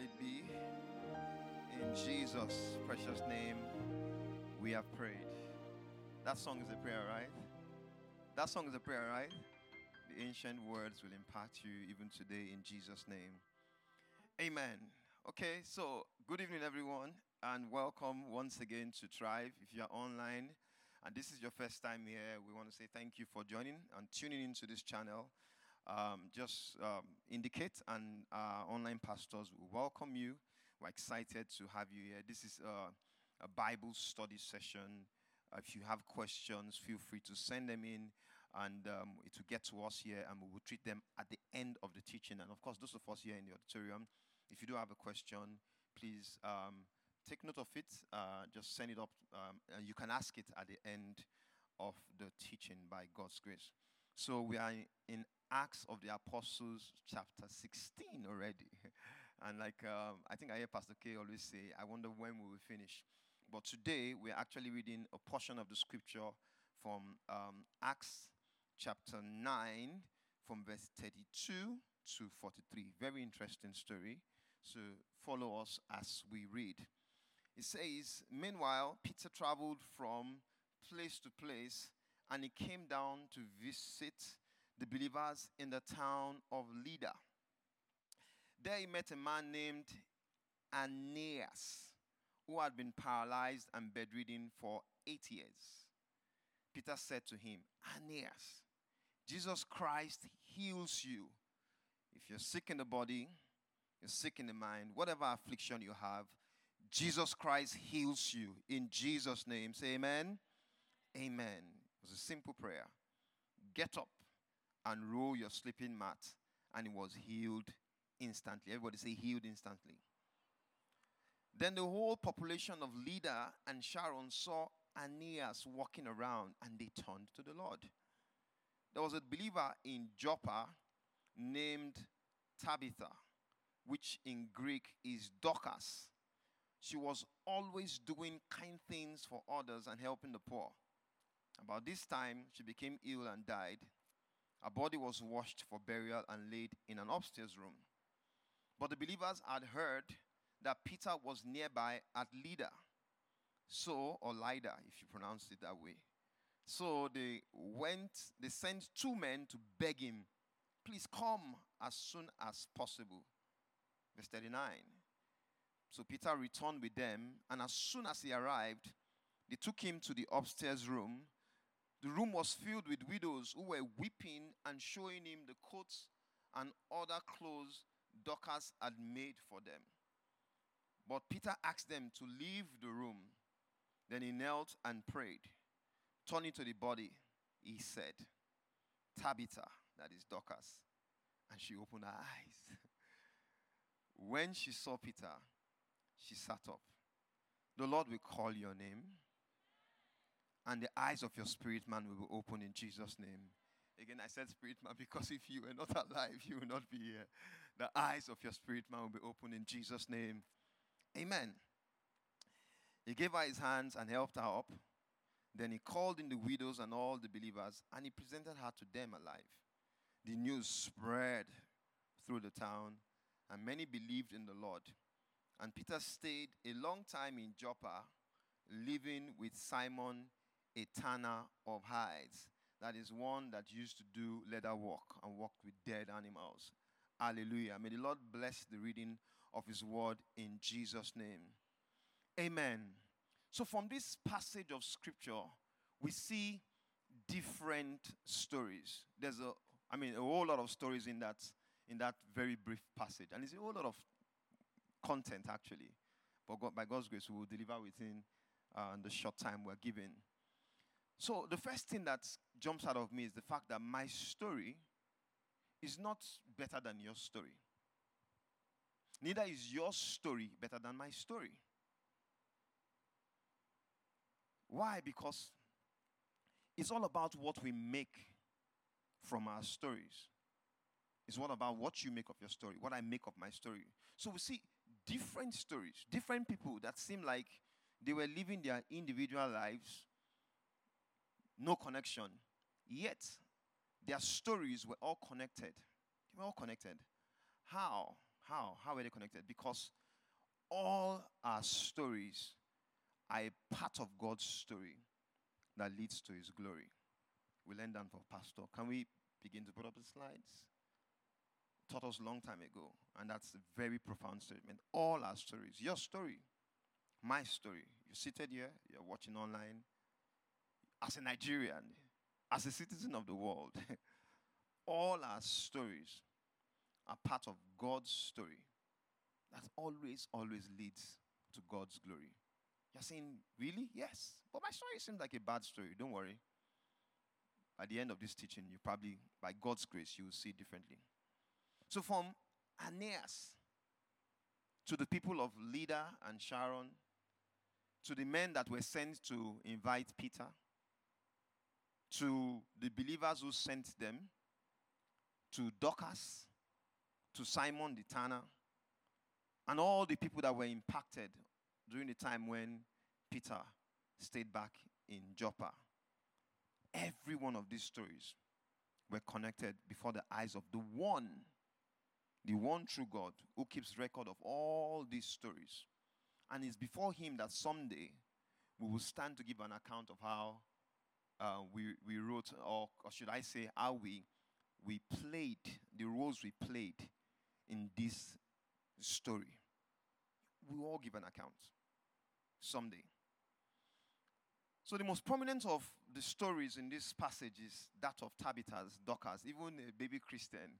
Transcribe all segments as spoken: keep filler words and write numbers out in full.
it be. In Jesus' precious name, we have prayed. That song is a prayer, right? That song is a prayer, right? The ancient words will impact you even today in Jesus' name. Amen. Okay, so good evening, everyone, and welcome once again to Thrive. If you are online and this is your first time here, we want to say thank you for joining and tuning into this channel. Um, just um, indicate, and our online pastors will welcome you. We're excited to have you here. This is a, a Bible study session. If you have questions, feel free to send them in, and um, it will get to us here, and we will treat them at the end of the teaching. And of course, those of us here in the auditorium, if you do have a question, please um, take note of it. Uh, just send it up, um, and you can ask it at the end of the teaching by God's grace. So we are in Acts of the Apostles, chapter sixteen already. And like um, I think I hear Pastor K always say, I wonder when we will finish. But today, we're actually reading a portion of the scripture from um, Acts chapter nine, from verse thirty-two to forty-three. Very interesting story. So follow us as we read. It says, meanwhile, Peter traveled from place to place, and he came down to visit the believers in the town of Lydda. There he met a man named Aeneas, who had been paralyzed and bedridden for eight years. Peter said to him, Aeneas, Jesus Christ heals you. If you're sick in the body, you're sick in the mind, whatever affliction you have, Jesus Christ heals you. In Jesus' name, say amen. Amen. It was a simple prayer. Get up and roll your sleeping mat, and it was healed instantly. Everybody say healed instantly. Then the whole population of Lydda and Sharon saw Aeneas walking around, and they turned to the Lord. There was a believer in Joppa named Tabitha, which in Greek is Dorcas. She was always doing kind things for others and helping the poor. About this time, she became ill and died. Her body was washed for burial and laid in an upstairs room. But the believers had heard that Peter was nearby at Lydda. So, or Lydda, if you pronounce it that way. So they went, they sent two men to beg him, please come as soon as possible. Verse thirty-nine. So Peter returned with them, and as soon as he arrived, they took him to the upstairs room. The room was filled with widows who were weeping and showing him the coats and other clothes Dorcas had made for them. But Peter asked them to leave the room. Then he knelt and prayed. Turning to the body, he said, Tabitha, that is Dorcas. And she opened her eyes. When she saw Peter, she sat up. The Lord will call your name, and the eyes of your spirit man will be open in Jesus' name. Again, I said spirit man because if you were not alive, you will not be here. The eyes of your spirit man will be open in Jesus' name. Amen. He gave her his hands and helped her up. Then he called in the widows and all the believers, and he presented her to them alive. The news spread through the town, and many believed in the Lord. And Peter stayed a long time in Joppa, living with Simon, a tanner of hides. That is one that used to do leather work and worked with dead animals. Hallelujah. May the Lord bless the reading of his word in Jesus' name. Amen. So from this passage of scripture, we see different stories. There's a, I mean, a whole lot of stories in that, in that very brief passage. And it's a whole lot of content, actually. But God, by God's grace, we will deliver within uh, the short time we're given. So the first thing that jumps out of me is the fact that my story is not better than your story. Neither is your story better than my story. Why? Because it's all about what we make from our stories. It's all about what you make of your story, what I make of my story. So we see different stories, different people that seem like they were living their individual lives, no connection, yet their stories were all connected. They were all connected. How? How? How were they connected? Because all our stories are a part of God's story that leads to his glory. We'll end down for Pastor. Can we begin to put up the slides? Taught us a long time ago, and that's a very profound statement. All our stories, your story, my story. You're seated here, you're watching online. As a Nigerian, as a citizen of the world, all our stories are part of God's story that always, always leads to God's glory. You're saying, really? Yes. But my story seems like a bad story. Don't worry. At the end of this teaching, you probably, by God's grace, you will see differently. So from Aeneas to the people of Lydda and Sharon, to the men that were sent to invite Peter, to the believers who sent them, to Dorcas, to Simon the tanner, and all the people that were impacted during the time when Peter stayed back in Joppa. Every one of these stories were connected before the eyes of the one The one true God who keeps record of all these stories. And it's before him that someday we will stand to give an account of how uh, we, we wrote, or, or should I say, how we, we played, the roles we played in this story. We will all give an account someday. So the most prominent of the stories in this passage is that of Tabitha's, Dorcas, even a baby Christian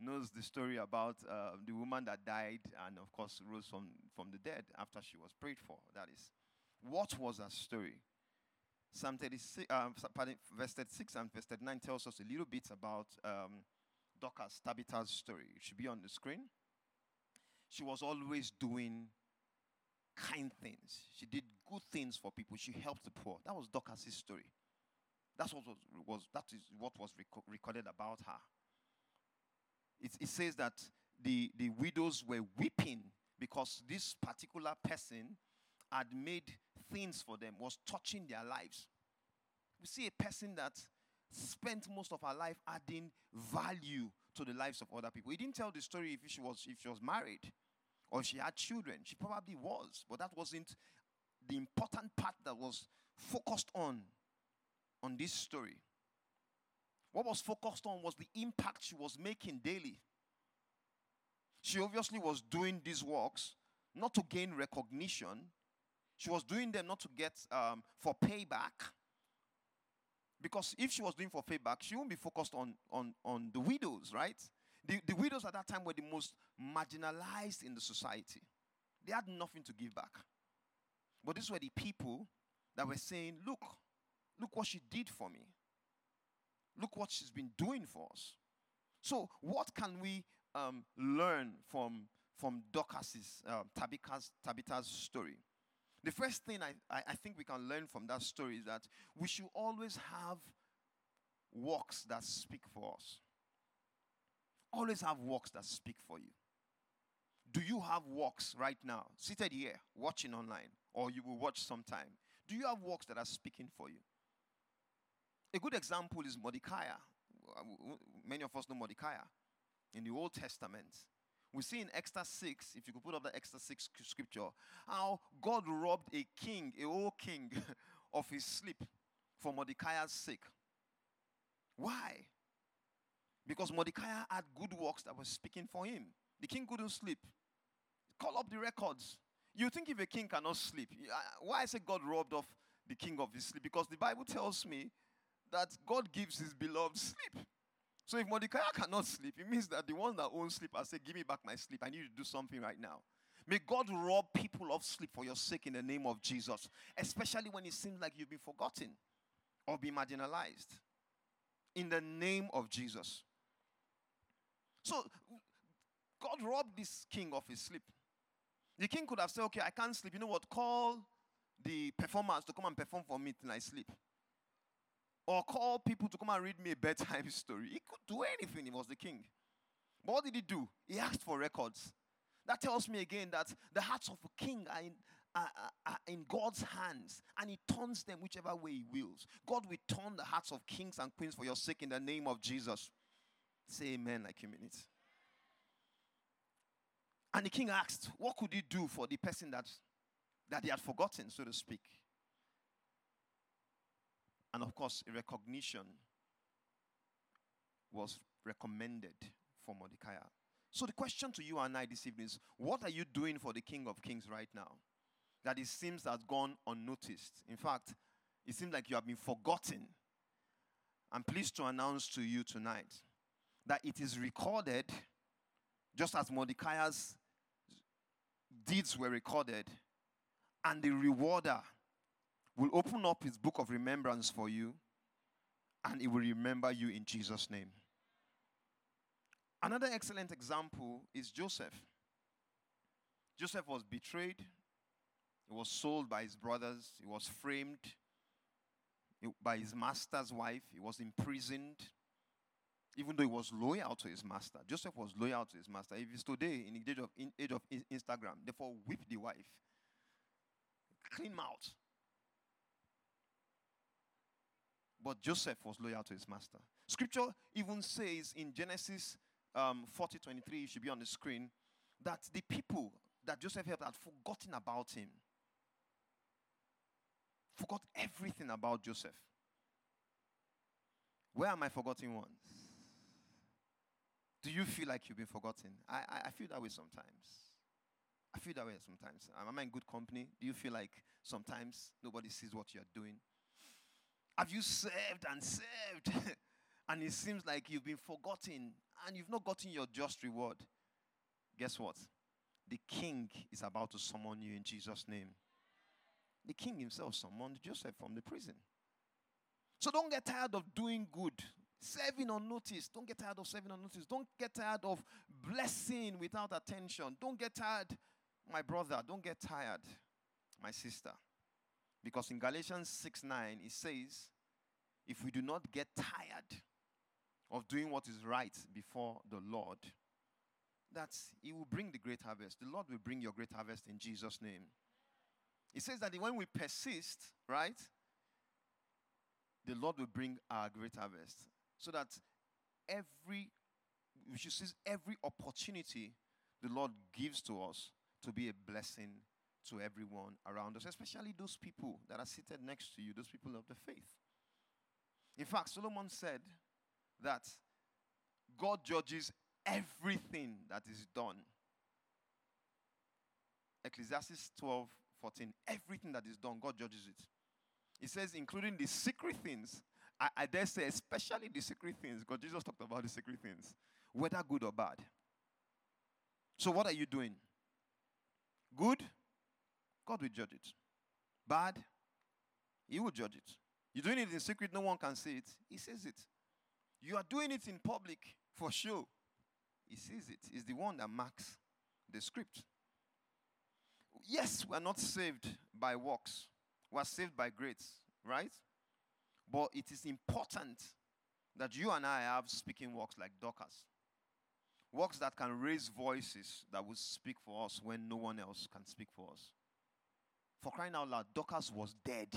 knows the story about uh, the woman that died and, of course, rose from, from the dead after she was prayed for. That is, what was her story? Psalm thirty-six, uh, pardon, verse thirty-six and verse thirty-nine tells us a little bit about um, Dorcas, Tabitha's story. It should be on the screen. She was always doing kind things. She did good things for people. She helped the poor. That was Dorcas' story. That's what was, was that is what was reco- recorded about her. It, it says that the, the widows were weeping because this particular person had made things for them, was touching their lives. We see a person that spent most of her life adding value to the lives of other people. He didn't tell the story if she was, if she was married or if she had children. She probably was, but that wasn't the important part that was focused on, on this story. What was focused on was the impact she was making daily. She obviously was doing these works not to gain recognition. She was doing them not to get um, for payback. Because if she was doing for payback, she wouldn't be focused on, on, on the widows, right? The, the widows at that time were the most marginalized in the society. They had nothing to give back. But these were the people that were saying, look, look what she did for me. Look what she's been doing for us. So what can we um, learn from, from Dorcas's, uh, Tabitha's, Tabitha's story? The first thing I, I think we can learn from that story is that we should always have works that speak for us. Always have works that speak for you. Do you have works right now, seated here, watching online, or you will watch sometime? Do you have works that are speaking for you? A good example is Mordecai. Many of us know Mordecai in the Old Testament. We see in Exodus six, if you could put up the Exodus six scripture, how God robbed a king, a whole king, of his sleep for Mordecai's sake. Why? Because Mordecai had good works that were speaking for him. The king couldn't sleep. Call up the records. You think if a king cannot sleep, why is it God robbed off the king of his sleep? Because the Bible tells me that God gives his beloved sleep. So if Mordecai cannot sleep, it means that the ones that own sleep are saying, give me back my sleep. I need to do something right now. May God rob people of sleep for your sake in the name of Jesus, especially when it seems like you've been forgotten or been marginalized. In the name of Jesus. So God robbed this king of his sleep. The king could have said, okay, I can't sleep. You know what? Call the performers to come and perform for me till I sleep. Or call people to come and read me a bedtime story. He could do anything. He was the king. But what did he do? He asked for records. That tells me again that the hearts of a king are in, are, are in God's hands, and he turns them whichever way he wills. God will turn the hearts of kings and queens for your sake in the name of Jesus. Say amen like you mean it. And the king asked, what could he do for the person that, that he had forgotten, so to speak? And of course, a recognition was recommended for Mordecai. So the question to you and I this evening is, what are you doing for the King of Kings right now that it seems has gone unnoticed? In fact, it seems like you have been forgotten. I'm pleased to announce to you tonight that it is recorded, just as Mordecai's deeds were recorded, and the rewarder will open up his book of remembrance for you, and he will remember you in Jesus' name. Another excellent example is Joseph. Joseph was betrayed. He was sold by his brothers. He was framed by his master's wife. He was imprisoned, even though he was loyal to his master. Joseph was loyal to his master. If it's today, in the age of, in, age of Instagram, therefore whip the wife. Clean mouth. But Joseph was loyal to his master. Scripture even says in Genesis Um, forty twenty-three, it should be on the screen, that the people that Joseph helped had forgotten about him. Forgot everything about Joseph. Where are my forgotten ones? Do you feel like you've been forgotten? I, I, I feel that way sometimes. I feel that way sometimes. Am I in good company? Do you feel like sometimes nobody sees what you're doing? Have you served and served? And it seems like you've been forgotten and you've not gotten your just reward. Guess what? The king is about to summon you in Jesus' name. The king himself summoned Joseph from the prison. So don't get tired of doing good, serving unnoticed. Don't get tired of serving unnoticed. Don't get tired of blessing without attention. Don't get tired, my brother. Don't get tired, my sister. Because in Galatians six nine, it says, if we do not get tired of doing what is right before the Lord, that he will bring the great harvest. The Lord will bring your great harvest in Jesus' name. It says that when we persist, right, the Lord will bring our great harvest. So that every, we should seize every opportunity the Lord gives to us to be a blessing to everyone around us, especially those people that are seated next to you, those people of the faith. In fact, Solomon said that God judges everything that is done. Ecclesiastes twelve fourteen, everything that is done, God judges it. It says, including the secret things, I, I dare say especially the secret things, because Jesus talked about the secret things, whether good or bad. So what are you doing? Good, God will judge it. Bad, he will judge it. You're doing it in secret, no one can see it. He sees it. You are doing it in public, for sure. He sees it. He's the one that marks the script. Yes, we're not saved by works. We're saved by grace, right? But it is important that you and I have speaking works like Dorcas. Works that can raise voices that will speak for us when no one else can speak for us. For crying out loud, Dorcas was dead.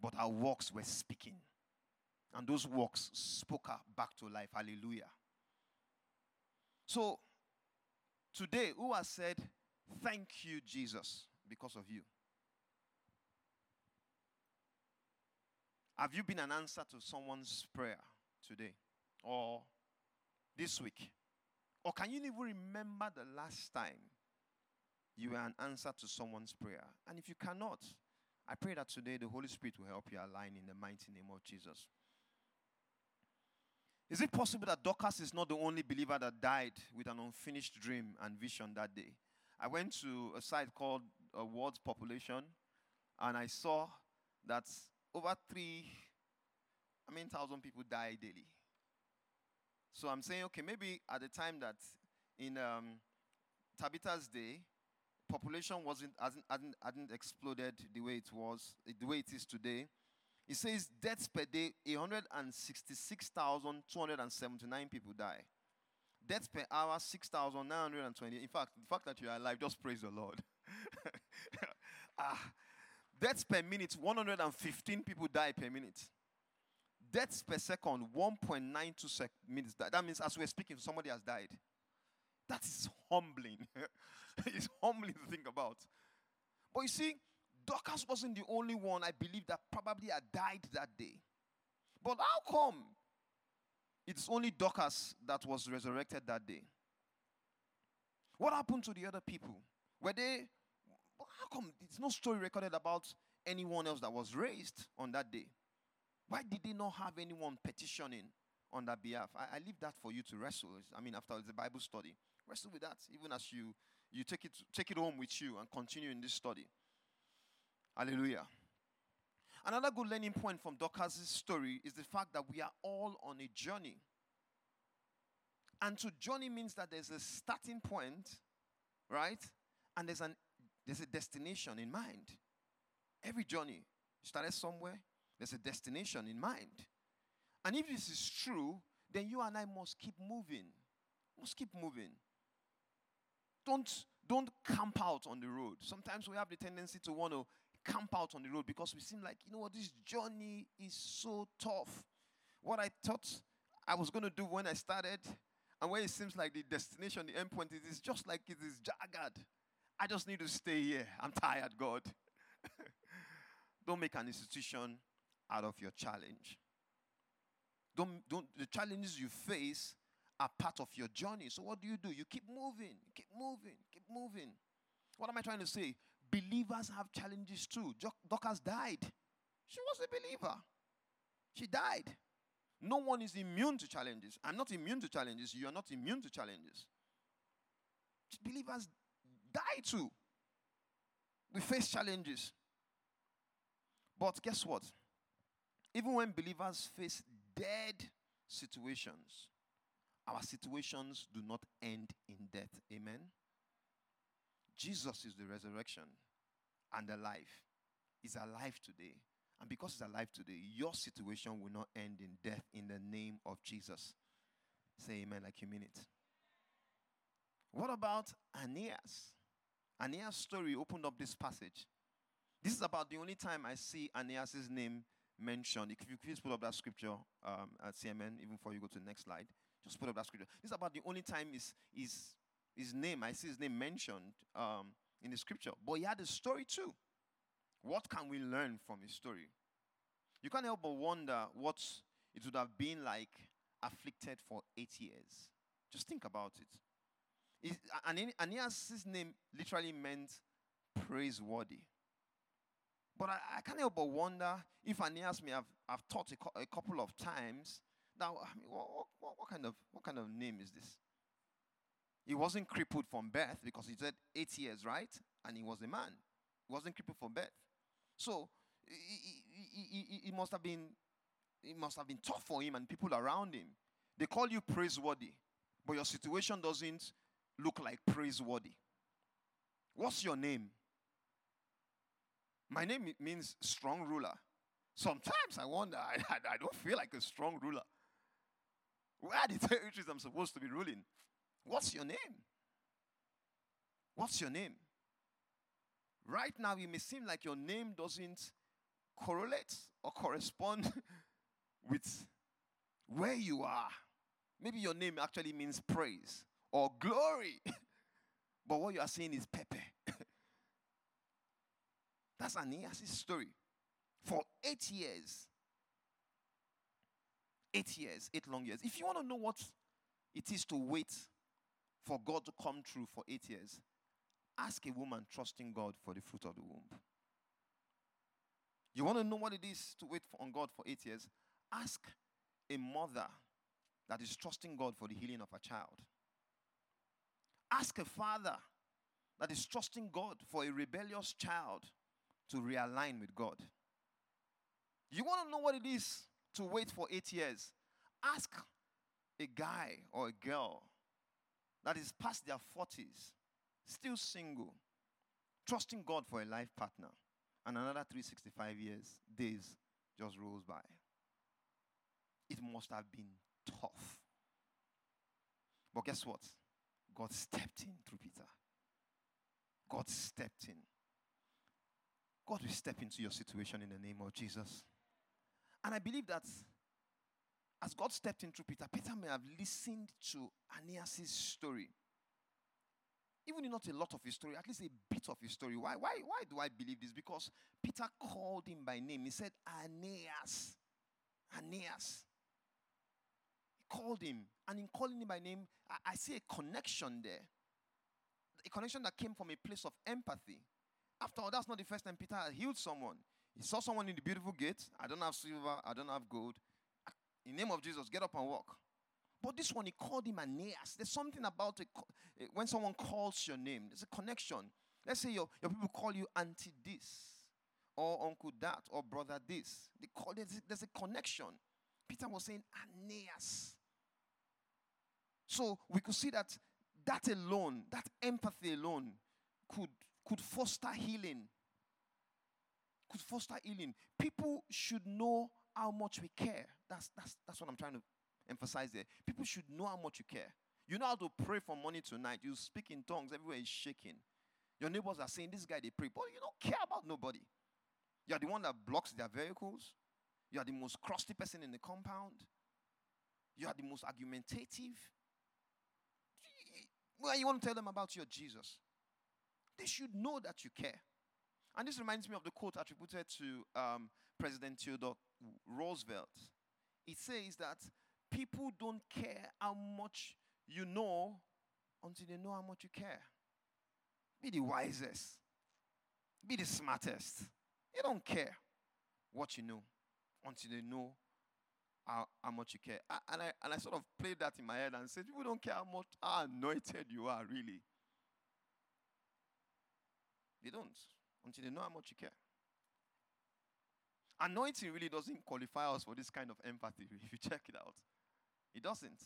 But our works were speaking. And those works spoke her back to life. Hallelujah. So, today, who has said, thank you, Jesus, because of you? Have you been an answer to someone's prayer today? Or this week? Or can you even remember the last time you were an answer to someone's prayer? And if you cannot, I pray that today the Holy Spirit will help you align in the mighty name of Jesus. Is it possible that Dorcas is not the only believer that died with an unfinished dream and vision that day? I went to a site called uh, World Population, and I saw that over three, I mean, thousand people die daily. So I'm saying, okay, maybe at the time that in um, Tabitha's day, population wasn't hasn't, hadn't, hadn't exploded the way it was, the way it is today. It says deaths per day, one hundred sixty-six thousand two hundred seventy-nine people die. Deaths per hour, six thousand nine hundred twenty. In fact, the fact that you are alive, just praise the Lord. ah, deaths per minute, one hundred fifteen people die per minute. Deaths per second, one point nine two minutes. That, that means as we're speaking, somebody has died. That is humbling. It's humbling to think about. But you see, Dorcas wasn't the only one, I believe, that probably had died that day. But how come it's only Dorcas that was resurrected that day? What happened to the other people? Were they, how come there's no story recorded about anyone else that was raised on that day? Why did they not have anyone petitioning on their behalf? I, I leave that for you to wrestle. I mean, after all, it's a Bible study. Wrestle with that, even as you, you take it, take it home with you and continue in this study. Hallelujah. Another good learning point from Dorcas' story is the fact that we are all on a journey. And to journey means that there's a starting point, right? And there's an there's a destination in mind. Every journey started somewhere. There's a destination in mind. And if this is true, then you and I must keep moving. Must keep moving. Don't, don't camp out on the road. Sometimes we have the tendency to want to camp out on the road because we seem like, you know what, this journey is so tough. What I thought I was going to do when I started, and where it seems like the destination, the end point, it is just like it is jagged. I just need to stay here. I'm tired, God. Don't make an institution out of your challenge. Don't, don't, the challenges you face are part of your journey. So what do you do? You keep moving, keep moving, keep moving. What am I trying to say? Believers have challenges too. Dorcas died. She was a believer. She died. No one is immune to challenges. I'm not immune to challenges. You are not immune to challenges. Believers die too. We face challenges. But guess what? Even when believers face dead situations, our situations do not end in death. Amen? Jesus is the resurrection and the life. He's alive today. And because he's alive today, your situation will not end in death in the name of Jesus. Say amen like you mean it. What about Aeneas? Aeneas' story opened up this passage. This is about the only time I see Aeneas' name mentioned. If you please put up that scripture um, at C M N, even before you go to the next slide. Just put up that scripture. This is about the only time is is his name, I see his name mentioned um, in the scripture. But he had a story too. What can we learn from his story? You can't help but wonder what it would have been like afflicted for eight years. Just think about it. Aeneas' name literally meant praiseworthy. But I, I can't help but wonder if Aeneas may have, have thought a, co- a couple of times. Now, I mean, what, what, what, kind of, what kind of name is this? He wasn't crippled from birth because he said eight years, right? And he was a man. He wasn't crippled from birth. So he, he, he, he must have been, it must have been tough for him and people around him. They call you praiseworthy, but your situation doesn't look like praiseworthy. What's your name? My name means strong ruler. Sometimes I wonder, I, I, I don't feel like a strong ruler. Where are the territories I'm supposed to be ruling? What's your name? What's your name? Right now, it may seem like your name doesn't correlate or correspond with where you are. Maybe your name actually means praise or glory. But what you are saying is Pepe. That's Aeneas' story. For eight years. Eight years, eight long years. If you want to know what it is to wait for God to come true for eight years, ask a woman trusting God for the fruit of the womb. You want to know what it is to wait for, on God for eight years? Ask a mother that is trusting God for the healing of her child. Ask a father that is trusting God for a rebellious child to realign with God. You want to know what it is to wait for eight years? Ask a guy or a girl that is past their forties, still single, trusting God for a life partner. And another three hundred sixty-five years, days just rolls by. It must have been tough. But guess what? God stepped in through Peter. God stepped in. God will step into your situation in the name of Jesus. And I believe that as God stepped in through Peter, Peter may have listened to Aeneas' story. Even if not a lot of his story, at least a bit of his story. Why, why, why do I believe this? Because Peter called him by name. He said, Aeneas. Aeneas. He called him. And in calling him by name, I, I see a connection there. A connection that came from a place of empathy. After all, that's not the first time Peter had healed someone. He saw someone in the beautiful gate. I don't have silver. I don't have gold. In the name of Jesus, get up and walk. But this one, he called him Aeneas. There's something about it when someone calls your name. There's a connection. Let's say your, your people call you auntie this, or uncle that, or brother this. They call there's, there's a connection. Peter was saying Aeneas. So we could see that that alone, that empathy alone, could could foster healing. Could foster healing. People should know how much we care. That's that's that's what I'm trying to emphasize there. People should know how much you care. You know how to pray from morning to night. You speak in tongues. Everywhere is shaking. Your neighbors are saying, this guy, they pray. But you don't care about nobody. You are the one that blocks their vehicles. You are the most crusty person in the compound. You are the most argumentative. Well, you want to tell them about your Jesus. They should know that you care. And this reminds me of the quote attributed to um, President Theodore Roosevelt. It says that people don't care how much you know until they know how much you care. Be the wisest. Be the smartest. They don't care what you know until they know how, how much you care. I, and, I, and I sort of played that in my head and said, people don't care how much how anointed you are, really. They don't until they know how much you care. Anointing really doesn't qualify us for this kind of empathy, if you check it out. It doesn't.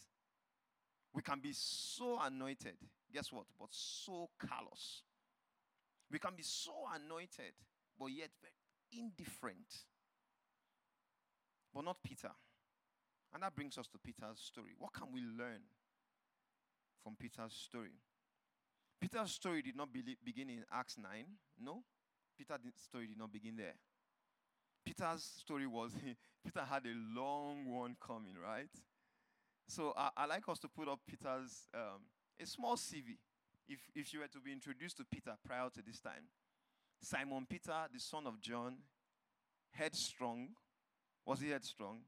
We can be so anointed, guess what, but so callous. We can be so anointed, but yet very indifferent. But not Peter. And that brings us to Peter's story. What can we learn from Peter's story? Peter's story did not be- begin in Acts nine. No, Peter's story did not begin there. Peter's story was, Peter had a long one coming, right? So I, I like us to put up Peter's, um, a small C V, if, if you were to be introduced to Peter prior to this time. Simon Peter, the son of John, headstrong. Was he headstrong?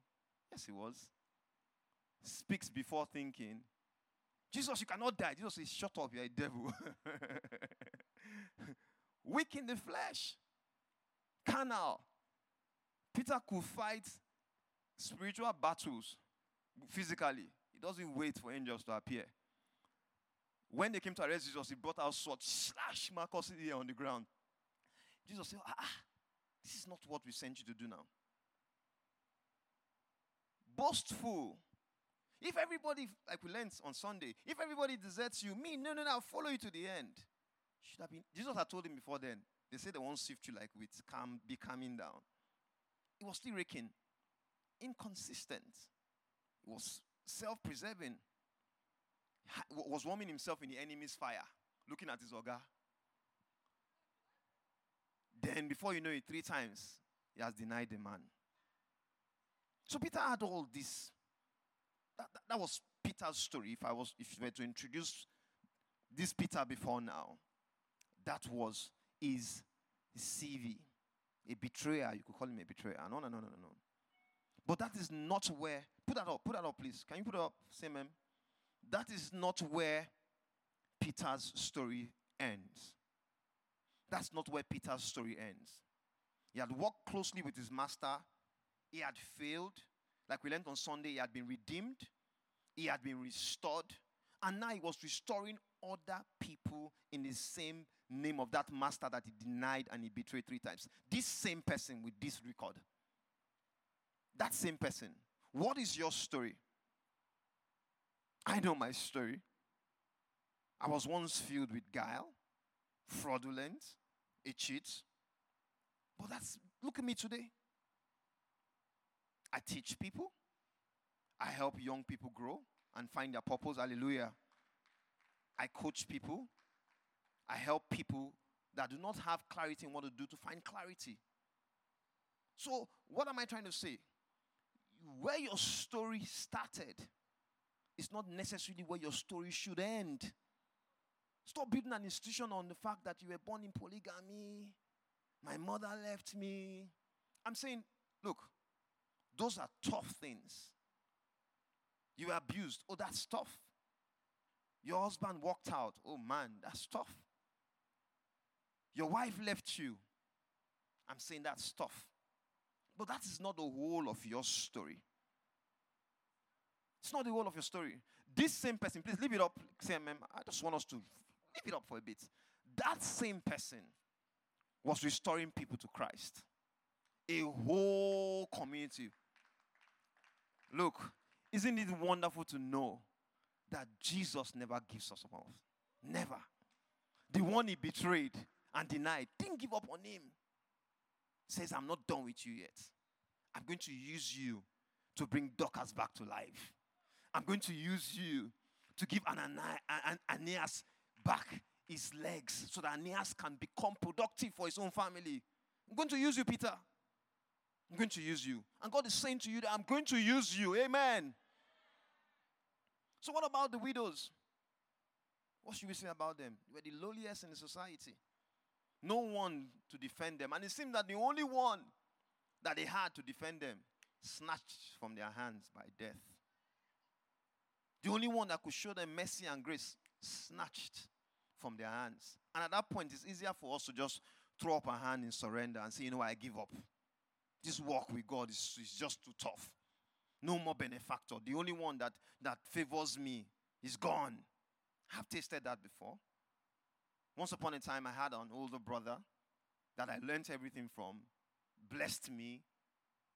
Yes, he was. Speaks before thinking. Jesus, you cannot die. Jesus says, shut up, you're a devil. Weak in the flesh. Carnal. Peter could fight spiritual battles physically. He doesn't wait for angels to appear. When they came to arrest Jesus, he brought out sword, slash Marcus here on the ground. Jesus said, ah, this is not what we sent you to do now. Boastful. If everybody, like we learned on Sunday, if everybody deserts you, me, no, no, no, I'll follow you to the end. Should have been. Jesus had told him before then, they say they won't sift you like wheat. Calm, be calming down. He was still raking, inconsistent. He was self-preserving. Ha- was warming himself in the enemy's fire, looking at his oga. Then, before you know it, three times, he has denied the man. So Peter had all this. That, that, that was Peter's story. If I was, if you were to introduce this Peter before now, that was his C V. A betrayer, you could call him a betrayer. No, no, no, no, no, no. But that is not where, put that up, put that up, please. Can you put it up? Say amen. That is not where Peter's story ends. That's not where Peter's story ends. He had worked closely with his master. He had failed. Like we learned on Sunday, he had been redeemed. He had been restored. And now he was restoring other people in the same name of that master that he denied and he betrayed three times. This same person with this record. That same person. What is your story? I know my story. I was once filled with guile, fraudulent, a cheat. But that's, look at me today. I teach people. I help young people grow and find their purpose. Hallelujah. I coach people. I help people that do not have clarity in what to do to find clarity. So, what am I trying to say? Where your story started is not necessarily where your story should end. Stop building an institution on the fact that you were born in polygamy. My mother left me. I'm saying, look, those are tough things. You were abused. Oh, that's tough. Your husband walked out. Oh, man, that's tough. Your wife left you. I'm saying that's tough. But that is not the whole of your story. It's not the whole of your story. This same person, please leave it up. I just want us to leave it up for a bit. That same person was restoring people to Christ. A whole community. Look, isn't it wonderful to know that Jesus never gives us up? Never. The one he betrayed and denied didn't give up on him. Says, I'm not done with you yet. I'm going to use you to bring Dorcas back to life. I'm going to use you to give Aeneas back his legs so that Aeneas can become productive for his own family. I'm going to use you, Peter. I'm going to use you. And God is saying to you that I'm going to use you. Amen. So what about the widows? What should we say about them? They were the lowliest in the society. No one to defend them. And it seemed that the only one that they had to defend them, snatched from their hands by death. The only one that could show them mercy and grace, snatched from their hands. And at that point, it's easier for us to just throw up our hand in surrender and say, you know what, I give up. This walk with God is, is just too tough. No more benefactor. The only one that, that favors me is gone. I've tasted that before. Once upon a time, I had an older brother that I learned everything from, blessed me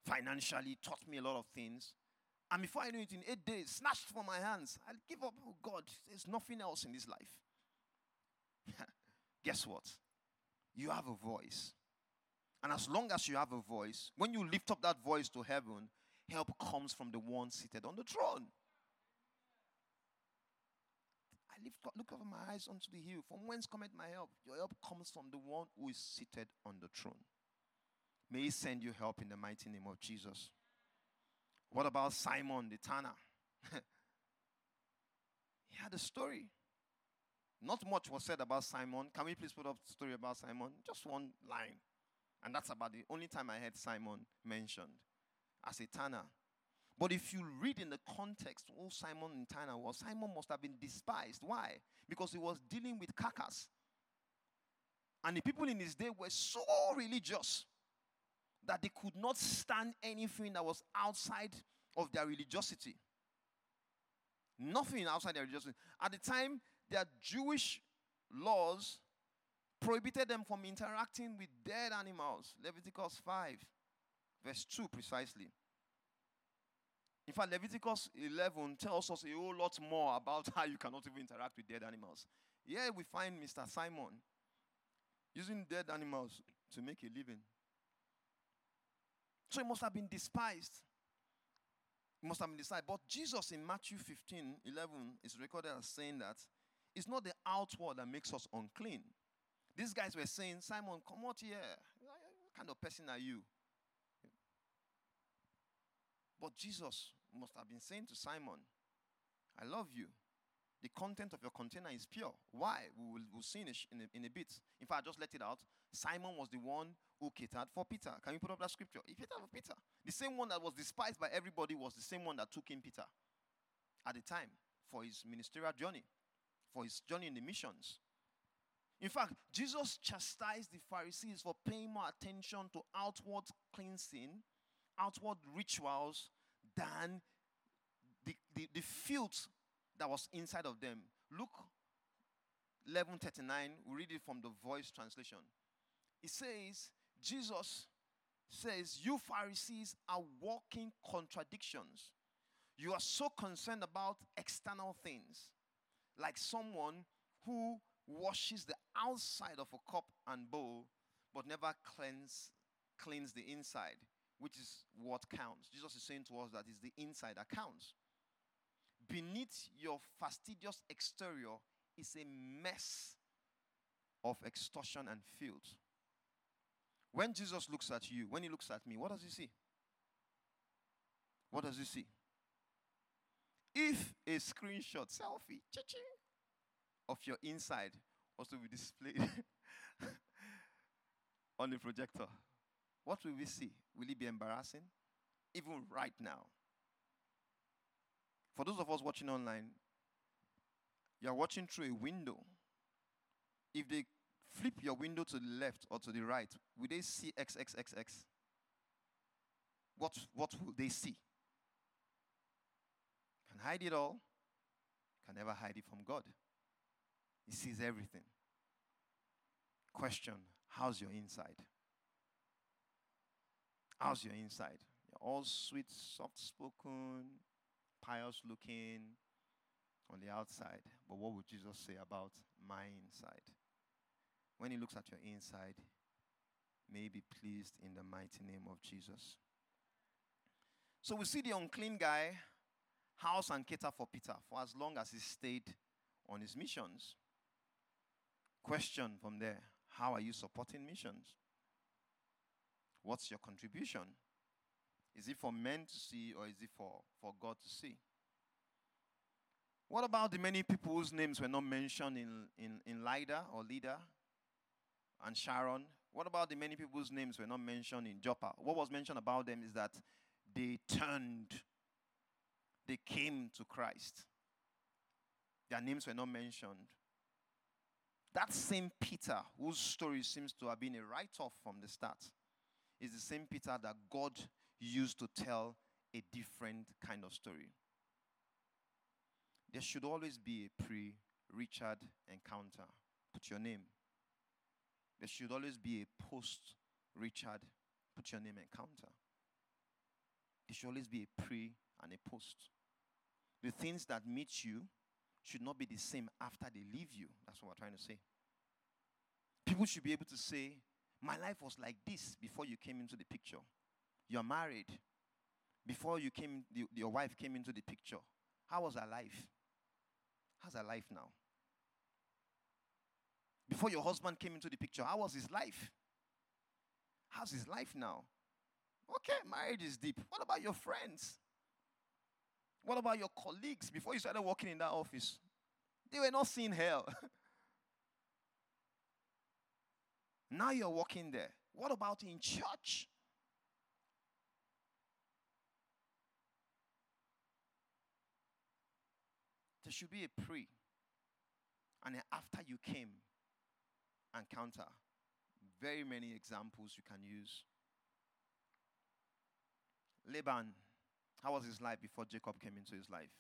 financially, taught me a lot of things. And before I knew it, in eight days, snatched from my hands. I'll give up. Oh, God, there's nothing else in this life. Guess what? You have a voice. And as long as you have a voice, when you lift up that voice to heaven, help comes from the one seated on the throne. I lift up, look over my eyes unto the hill. From whence cometh my help? Your help comes from the one who is seated on the throne. May he send you help in the mighty name of Jesus. What about Simon the tanner? He had a story. Not much was said about Simon. Can we please put up the story about Simon? Just one line. And that's about the only time I heard Simon mentioned as a tanner. But if you read in the context, oh, Simon and Tanner was, Simon must have been despised. Why? Because he was dealing with carcass. And the people in his day were so religious that they could not stand anything that was outside of their religiosity. Nothing outside their religiosity. At the time, their Jewish laws prohibited them from interacting with dead animals. Leviticus five, verse two precisely. In fact, Leviticus eleven tells us a whole lot more about how you cannot even interact with dead animals. Here we find Mister Simon using dead animals to make a living. So he must have been despised. He must have been despised. But Jesus in Matthew fifteen eleven is recorded as saying that it's not the outward that makes us unclean. These guys were saying, Simon, come out here. What kind of person are you? But Jesus must have been saying to Simon, I love you. The content of your container is pure. Why? We will we'll see in a, in, a, in a bit. In fact, I just let it out. Simon was the one who catered for Peter. Can you put up that scripture? He catered for Peter. The same one that was despised by everybody was the same one that took in Peter at the time for his ministerial journey, for his journey in the missions. In fact, Jesus chastised the Pharisees for paying more attention to outward cleansing, outward rituals, than the, the, the filth that was inside of them. Luke eleven thirty-nine, we read it from the Voice translation. It says, Jesus says, you Pharisees are walking contradictions. You are so concerned about external things, like someone who washes the outside of a cup and bowl, but never cleanse, cleanse the inside, which is what counts. Jesus is saying to us that it's the inside that counts. Beneath your fastidious exterior is a mess of extortion and filth. When Jesus looks at you, when he looks at me, what does he see? What does he see? If a screenshot, selfie, cha-ching, of your inside was to be displayed on the projector, what will we see? Will it be embarrassing? Even right now. For those of us watching online, you're watching through a window. If they flip your window to the left or to the right, will they see X X X X? What, what will they see? Can hide it all, can never hide it from God. He sees everything. Question, how's your inside? How's your inside? You're all sweet, soft-spoken, pious-looking on the outside. But what would Jesus say about my inside? When he looks at your inside, may he be pleased in the mighty name of Jesus. So we see the unclean guy house and cater for Peter for as long as he stayed on his missions. Question from there, how are you supporting missions? What's your contribution? Is it for men to see or is it for, for God to see? What about the many people whose names were not mentioned in, in, in Lydda or Lydda and Sharon? What about the many people whose names were not mentioned in Joppa? What was mentioned about them is that they turned, they came to Christ. Their names were not mentioned. That same Peter, whose story seems to have been a write-off from the start, is the same Peter that God used to tell a different kind of story. There should always be a pre-Richard encounter. Put your name. There should always be a post-Richard, put your name, encounter. There should always be a pre and a post. The things that meet you should not be the same after they leave you. That's what we're trying to say. People should be able to say, my life was like this before you came into the picture. You're married. Before you came, the, your wife came into the picture. How was her life? How's her life now? Before your husband came into the picture, how was his life? How's his life now? Okay, marriage is deep. What about your friends? What about your colleagues? Before you started working in that office, they were not seeing hell. Now you're working there. What about in church? There should be a pre and an after you came encounter. Very many examples you can use. Laban, how was his life before Jacob came into his life?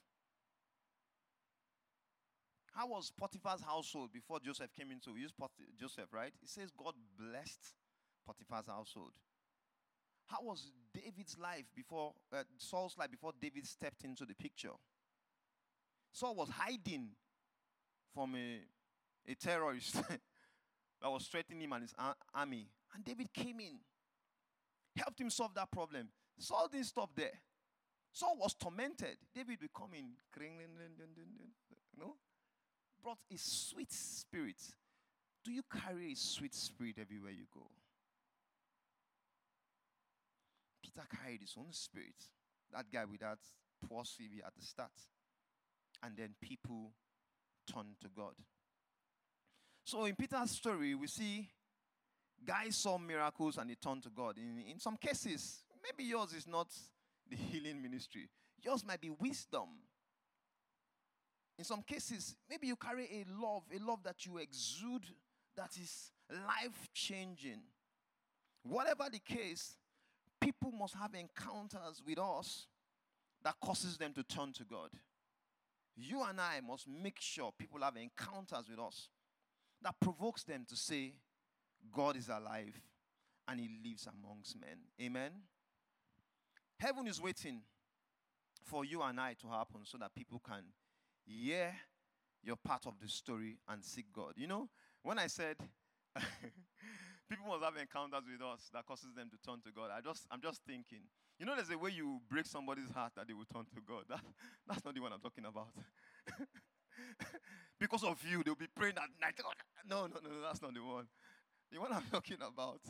How was Potiphar's household before Joseph came into? We use Pot- Joseph, right? It says God blessed Potiphar's household. How was David's life before, uh, Saul's life before David stepped into the picture? Saul was hiding from a, a terrorist that was threatening him and his army. And David came in, helped him solve that problem. Saul didn't stop there. Saul was tormented. David would come in, you know, brought a sweet spirit. Do you carry a sweet spirit everywhere you go? Peter carried his own spirit. That guy with that poor C V at the start. And then people turned to God. So in Peter's story, we see guys saw miracles and they turned to God. In, in some cases, maybe yours is not the healing ministry. Yours might be wisdom. In some cases, maybe you carry a love, a love that you exude that is life-changing. Whatever the case, people must have encounters with us that causes them to turn to God. You and I must make sure people have encounters with us that provokes them to say, God is alive and he lives amongst men. Amen? Heaven is waiting for you and I to happen so that people can hear your part of the story and seek God. You know, when I said People must have encounters with us that causes them to turn to God. I just, I'm just thinking. You know, there's a way you break somebody's heart that they will turn to God. That, that's not the one I'm talking about. Because of you, they'll be praying at night. No, no, no, no, that's not the one. The one I'm talking about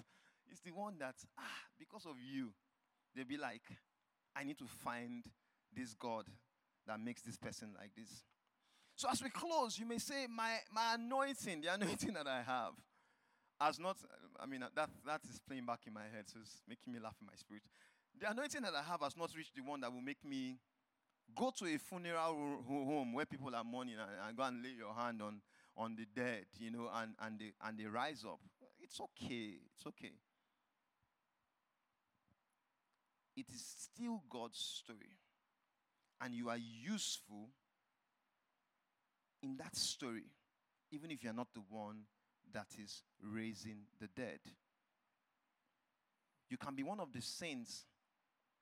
is the one that, ah, because of you, they'll be like, I need to find this God that makes this person like this. So as we close, you may say, my, my anointing, the anointing that I have, has not, I mean, that that is playing back in my head, so it's making me laugh in my spirit. The anointing that I have has not reached the one that will make me go to a funeral home where people are mourning and, and go and lay your hand on, on the dead, you know, and, and, they, and they rise up. It's okay. It's okay. It is still God's story. And you are useful in that story, even if you're not the one that is raising the dead. You can be one of the saints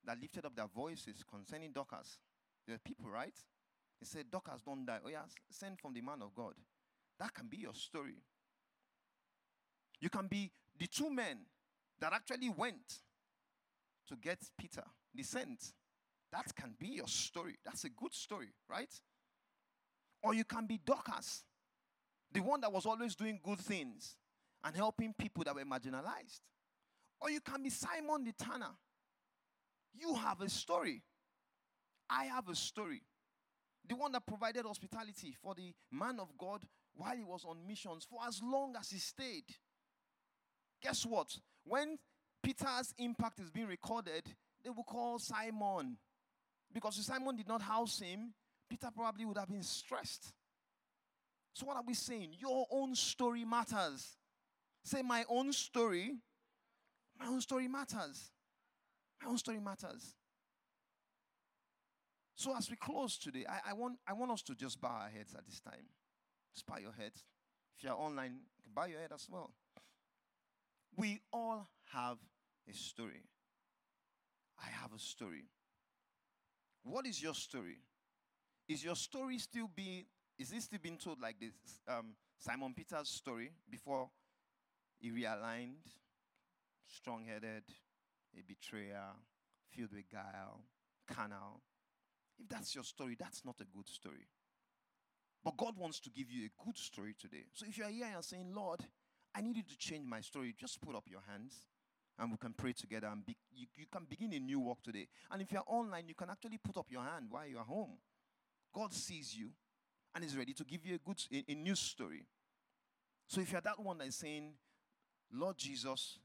that lifted up their voices concerning Dorcas. There are people, right? They said, Dorcas, don't die. Oh, yeah, send from the man of God. That can be your story. You can be the two men that actually went to get Peter, the saint. That can be your story. That's a good story, right? Or you can be Dorcas, the one that was always doing good things and helping people that were marginalized. Or you can be Simon the Tanner. You have a story. I have a story. The one that provided hospitality for the man of God while he was on missions for as long as he stayed. Guess what? When Peter's impact is being recorded, they will call Simon. Because if Simon did not house him, Peter probably would have been stressed. So what are we saying? Your own story matters. Say, my own story, my own story matters. My own story matters. So as we close today, I, I want I want us to just bow our heads at this time. Just bow your heads. If you're online, bow your head as well. We all have a story. I have a story. What is your story? Is your story still being... Is this still being told like this? Um, Simon Peter's story before he realigned, strong-headed, a betrayer, filled with guile, carnal. If that's your story, that's not a good story. But God wants to give you a good story today. So if you're here and you're saying, Lord, I need you to change my story, just put up your hands and we can pray together and be- you, you can begin a new walk today. And if you're online, you can actually put up your hand while you're home. God sees you. And is ready to give you a good, a, a new story. So if you're that one that is saying, Lord Jesus,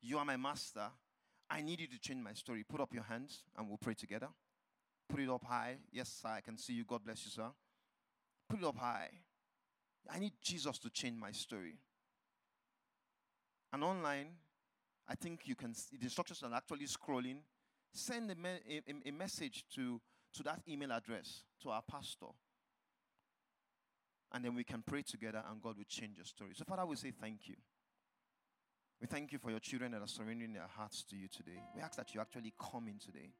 you are my master. I need you to change my story. Put up your hands and we'll pray together. Put it up high. Yes, sir, I can see you. God bless you, sir. Put it up high. I need Jesus to change my story. And online, I think you can see the instructions are actually scrolling. Send a, me- a, a message to, to that email address, to our pastor. And then we can pray together and God will change your story. So Father, we say thank you. We thank you for your children that are surrendering their hearts to you today. We ask that you actually come in today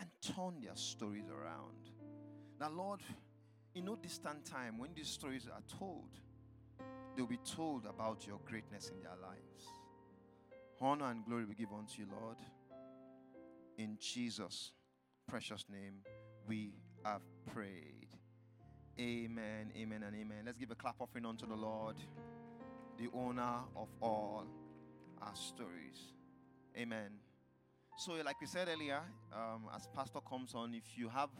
and turn their stories around. Now, Lord, in no distant time, when these stories are told, they'll be told about your greatness in their lives. Honor and glory we give unto you, Lord. In Jesus' precious name, we have prayed. Amen, amen, and amen. Let's give a clap offering unto the Lord, the owner of all our stories. Amen. So like we said earlier, um, as Pastor comes on, if you have,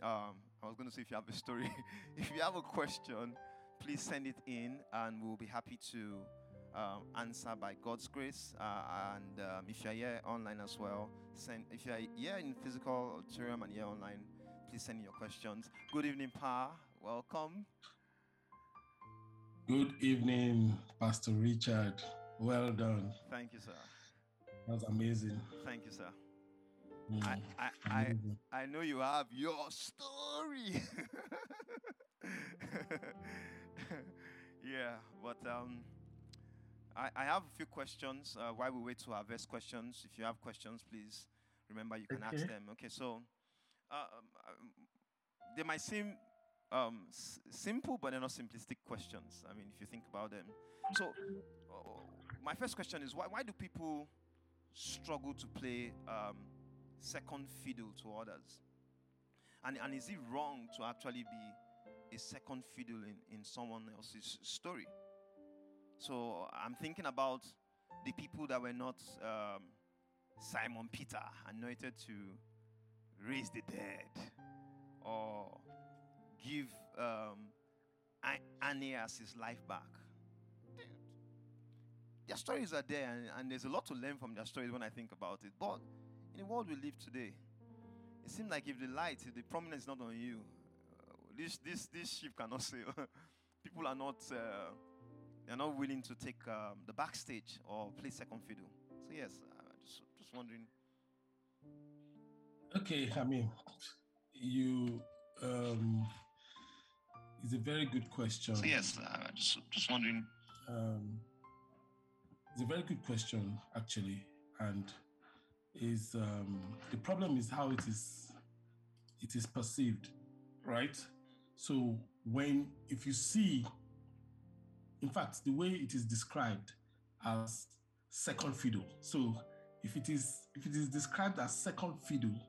um, I was going to say if you have a story, if you have a question, please send it in and we'll be happy to um, answer by God's grace. Uh, and um, if you're here online as well, send. If you're here in physical auditorium and here online, please send in your questions. Good evening, Pa. Welcome. Good evening, Pastor Richard. Well done. Thank you, sir. That was amazing. Thank you, sir. Mm, I, I, I, I know you have your story. Yeah, but um, I, I have a few questions. Uh, while we wait to our best questions, if you have questions, please remember you can okay. ask them. Okay, so... Uh, um, they might seem um, s- simple, but they're not simplistic questions. I mean, if you think about them. So, uh, my first question is, why, why do people struggle to play um, second fiddle to others? And, and is it wrong to actually be a second fiddle in, in someone else's story? So I'm thinking about the people that were not um, Simon Peter, anointed to raise the dead, or give um, Aeneas his life back. Their stories are there, and, and there's a lot to learn from their stories when I think about it. But in the world we live today, it seems like if the light, if the prominence is not on you, uh, this this this ship cannot sail. People are not uh, they're not willing to take um, the backstage or play second fiddle. So yes, I'm just just wondering. Okay, I mean, you. Um, it's a very good question. So yes, I'm just just wondering. Um, It's a very good question, actually, and is um, the problem is how it is it is perceived, right? So when if you see, in fact, the way it is described as second fiddle. So if it is if it is described as second fiddle,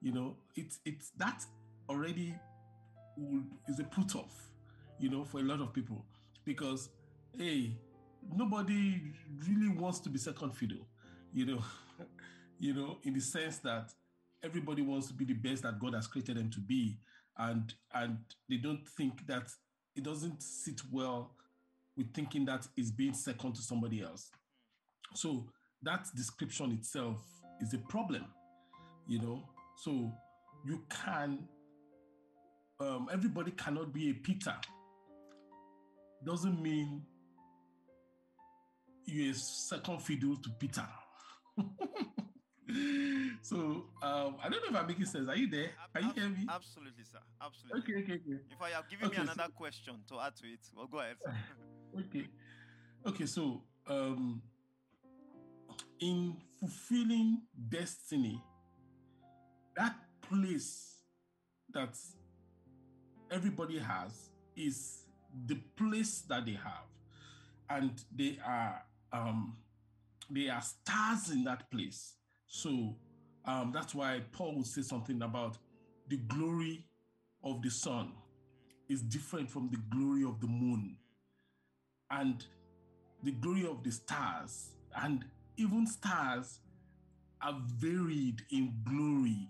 you know, it's it's that already would, is a put off, you know, for a lot of people, because hey. Nobody really wants to be second fiddle, you know, you know, in the sense that everybody wants to be the best that God has created them to be. And and they don't think that it doesn't sit well with thinking that it's being second to somebody else. So that description itself is a problem, you know. So you can, um, everybody cannot be a Peter. Doesn't mean you're a second fiddle to Peter. So, um, I don't know if I'm making sense. Are you there? Are you hearing me? Absolutely, sir. Absolutely. Okay, okay, okay. If I have given okay, me another so, question to add to it, well, go ahead, sir. Okay. Okay, so, um, in fulfilling destiny, that place that everybody has is the place that they have. And they are um, they are stars in that place. So um, that's why Paul would say something about the glory of the sun is different from the glory of the moon and the glory of the stars. And even stars are varied in glory,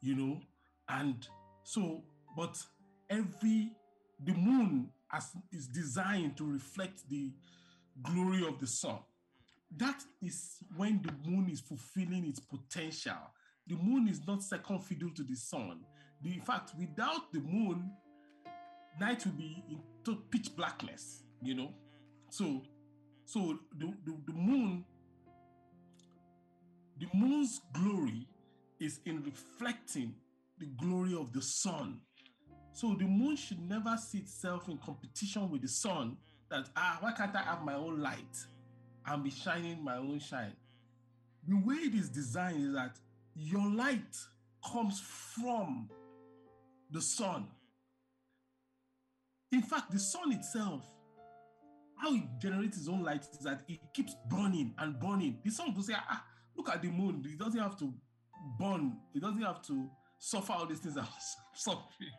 you know. And so, but every, the moon as is designed to reflect the glory of the sun. That is when the moon is fulfilling its potential. The moon is not second fiddle to the sun. The, in fact, without the moon, night will be into pitch blackness, you know? So so the, the, the moon, the moon's glory is in reflecting the glory of the sun. So the moon should never see itself in competition with the sun that, ah, why can't I have my own light and be shining my own shine? The way it is designed is that your light comes from the sun. In fact, the sun itself, how it generates its own light is that it keeps burning and burning. The sun will say, ah, look at the moon. It doesn't have to burn. It doesn't have to suffer all these things that I'm suffering.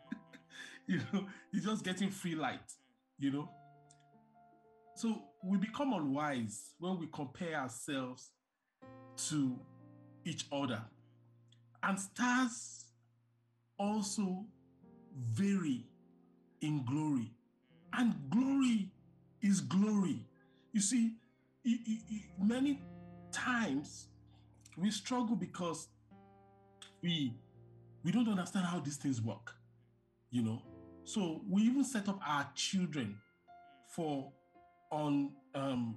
You know, you're just getting free light, you know. So we become unwise when we compare ourselves to each other. And stars also vary in glory. And glory is glory. You see, it, it, it, many times we struggle because we we don't understand how these things work. You know, so we even set up our children for on um,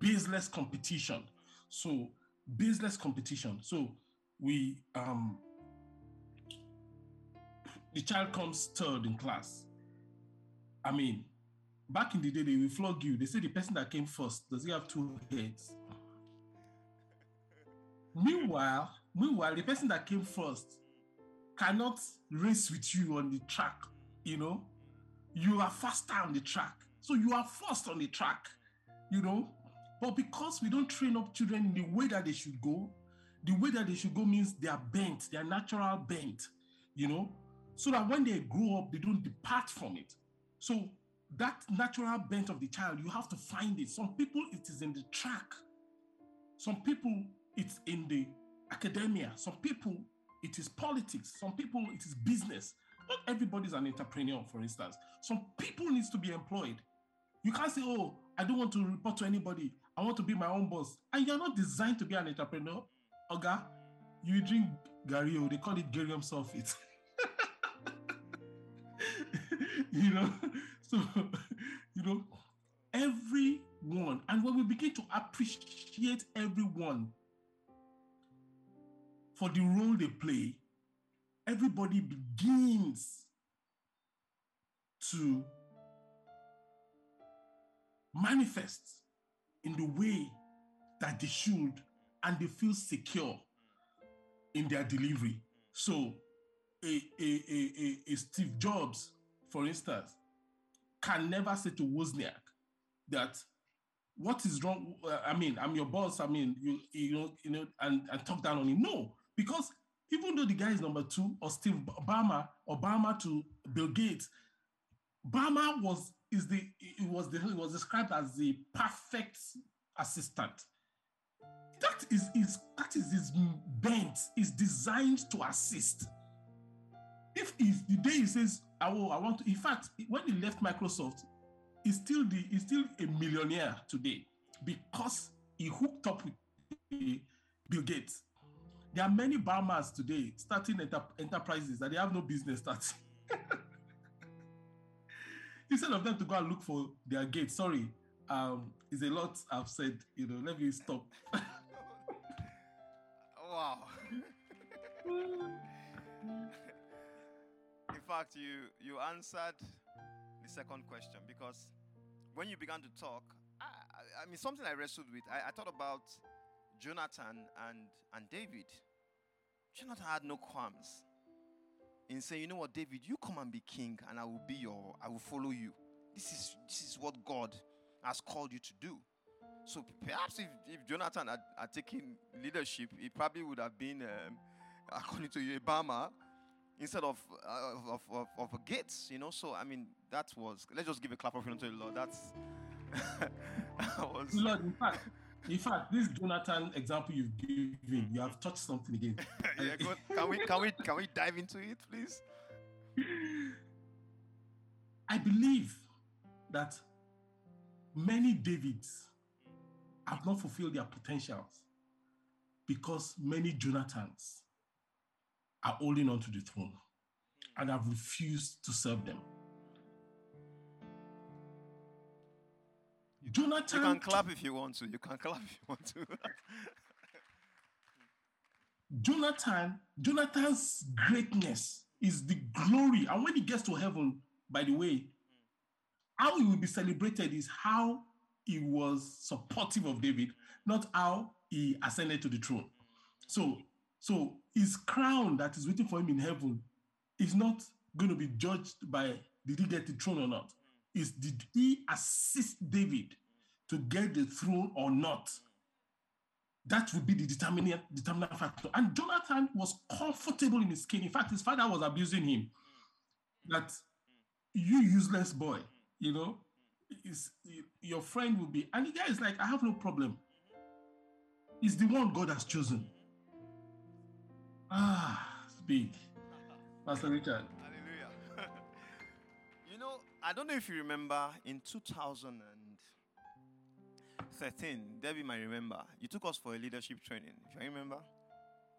baseless competition. So baseless competition. So we um, the child comes third in class. I mean, back in the day they will flog you. They say the person that came first, does he have two heads? Meanwhile, meanwhile the person that came first cannot race with you on the track, you know. You are faster on the track, so you are first on the track, you know. But because we don't train up children in the way that they should go, the way that they should go means they are bent, they are natural bent, you know, so that when they grow up, they don't depart from it. So that natural bent of the child, you have to find it. Some people, it is in the track. Some people, it's in the academia. Some people, it is politics. Some people, it is business. Not everybody's an entrepreneur, for instance. Some people need to be employed. You can't say, oh, I don't want to report to anybody. I want to be my own boss. And you're not designed to be an entrepreneur. Oga, you drink Gario. They call it Garium sulfate. You know, so, you know, everyone. And when we begin to appreciate everyone for the role they play, everybody begins to manifest in the way that they should, and they feel secure in their delivery. So a, a, a, a Steve Jobs, for instance, can never say to Wozniak that, what is wrong? I mean, I'm your boss. I mean, you, you know, you know, and, and talk down on him. No, because even though the guy is number two, or Steve Obama, Obama to Bill Gates, Obama was is the it was the it was described as the perfect assistant. That is is that is his bent. Is designed to assist. If if the day he says, "Oh, I want to," in fact, when he left Microsoft, he's still the he's still a millionaire today because he hooked up with Bill Gates. There are many barmans today starting enter- enterprises that they have no business starting. Instead of them to go and look for their Gates, sorry, um, it's a lot I've said. You know, let me stop. Wow. In fact, you you answered the second question, because when you began to talk, I, I, I mean, something I wrestled with. I, I thought about Jonathan and and David. Jonathan had no qualms in saying, "You know what, David, you come and be king, and I will be your, I will follow you. This is this is what God has called you to do." So perhaps if, if Jonathan had, had taken leadership, it probably would have been, um, according to you, Obama instead of, uh, of of of a Gates, you know. So I mean, that was. Let's just give a clap of hand to the Lord. That's. That was. Lord, in fact, in fact, this Jonathan example you've given, you have touched something again. Yeah, go, can we can we can we dive into it, please? I believe that many Davids have not fulfilled their potentials because many Jonathans are holding on to the throne and have refused to serve them. You can, Jonathan, you can clap if you want to. You can clap if you want to. Jonathan, Jonathan's greatness is the glory. And when he gets to heaven, by the way, how he will be celebrated is how he was supportive of David, not how he ascended to the throne. So, So his crown that is waiting for him in heaven is not going to be judged by did he get the throne or not. It's did he assist David to get the throne or not. That would be the determining, determining factor. And Jonathan was comfortable in his skin. In fact, his father was abusing him. That you useless boy, you know, is your friend will be. And the guy is like, I have no problem. It's the one God has chosen. Ah, speak. Pastor Richard. Hallelujah. You know, I don't know if you remember, in two thousand thirteen, Debbie might remember, you took us for a leadership training. Can you remember?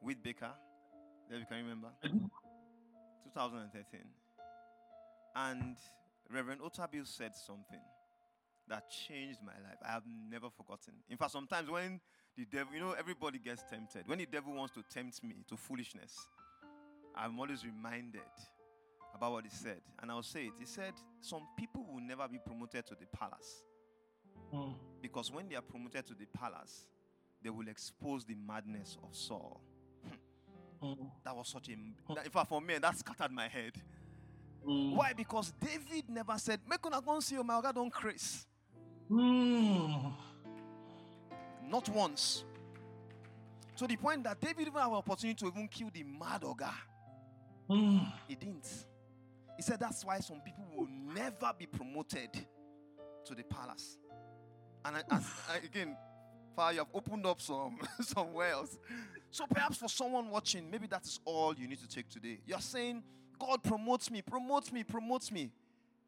With Baker. Debbie, can you remember? twenty thirteen. And Reverend Otabil said something that changed my life. I have never forgotten. In fact, sometimes when the devil, you know, everybody gets tempted. When the devil wants to tempt me to foolishness, I'm always reminded about what he said. And I'll say it. He said, some people will never be promoted to the palace. Mm. Because when they are promoted to the palace, they will expose the madness of Saul. Mm. That was such a... That, in fact, for me, that scattered my head. Mm. Why? Because David never said, make on a gun see you, my God, don't craze. Mm. Not once. To the point that David even had an opportunity to even kill the mad ogre. He didn't. He said that's why some people will never be promoted to the palace. And I, as, I, again, you have opened up some somewhere else. So perhaps for someone watching, maybe that is all you need to take today. You're saying, God promotes me, promotes me, promotes me.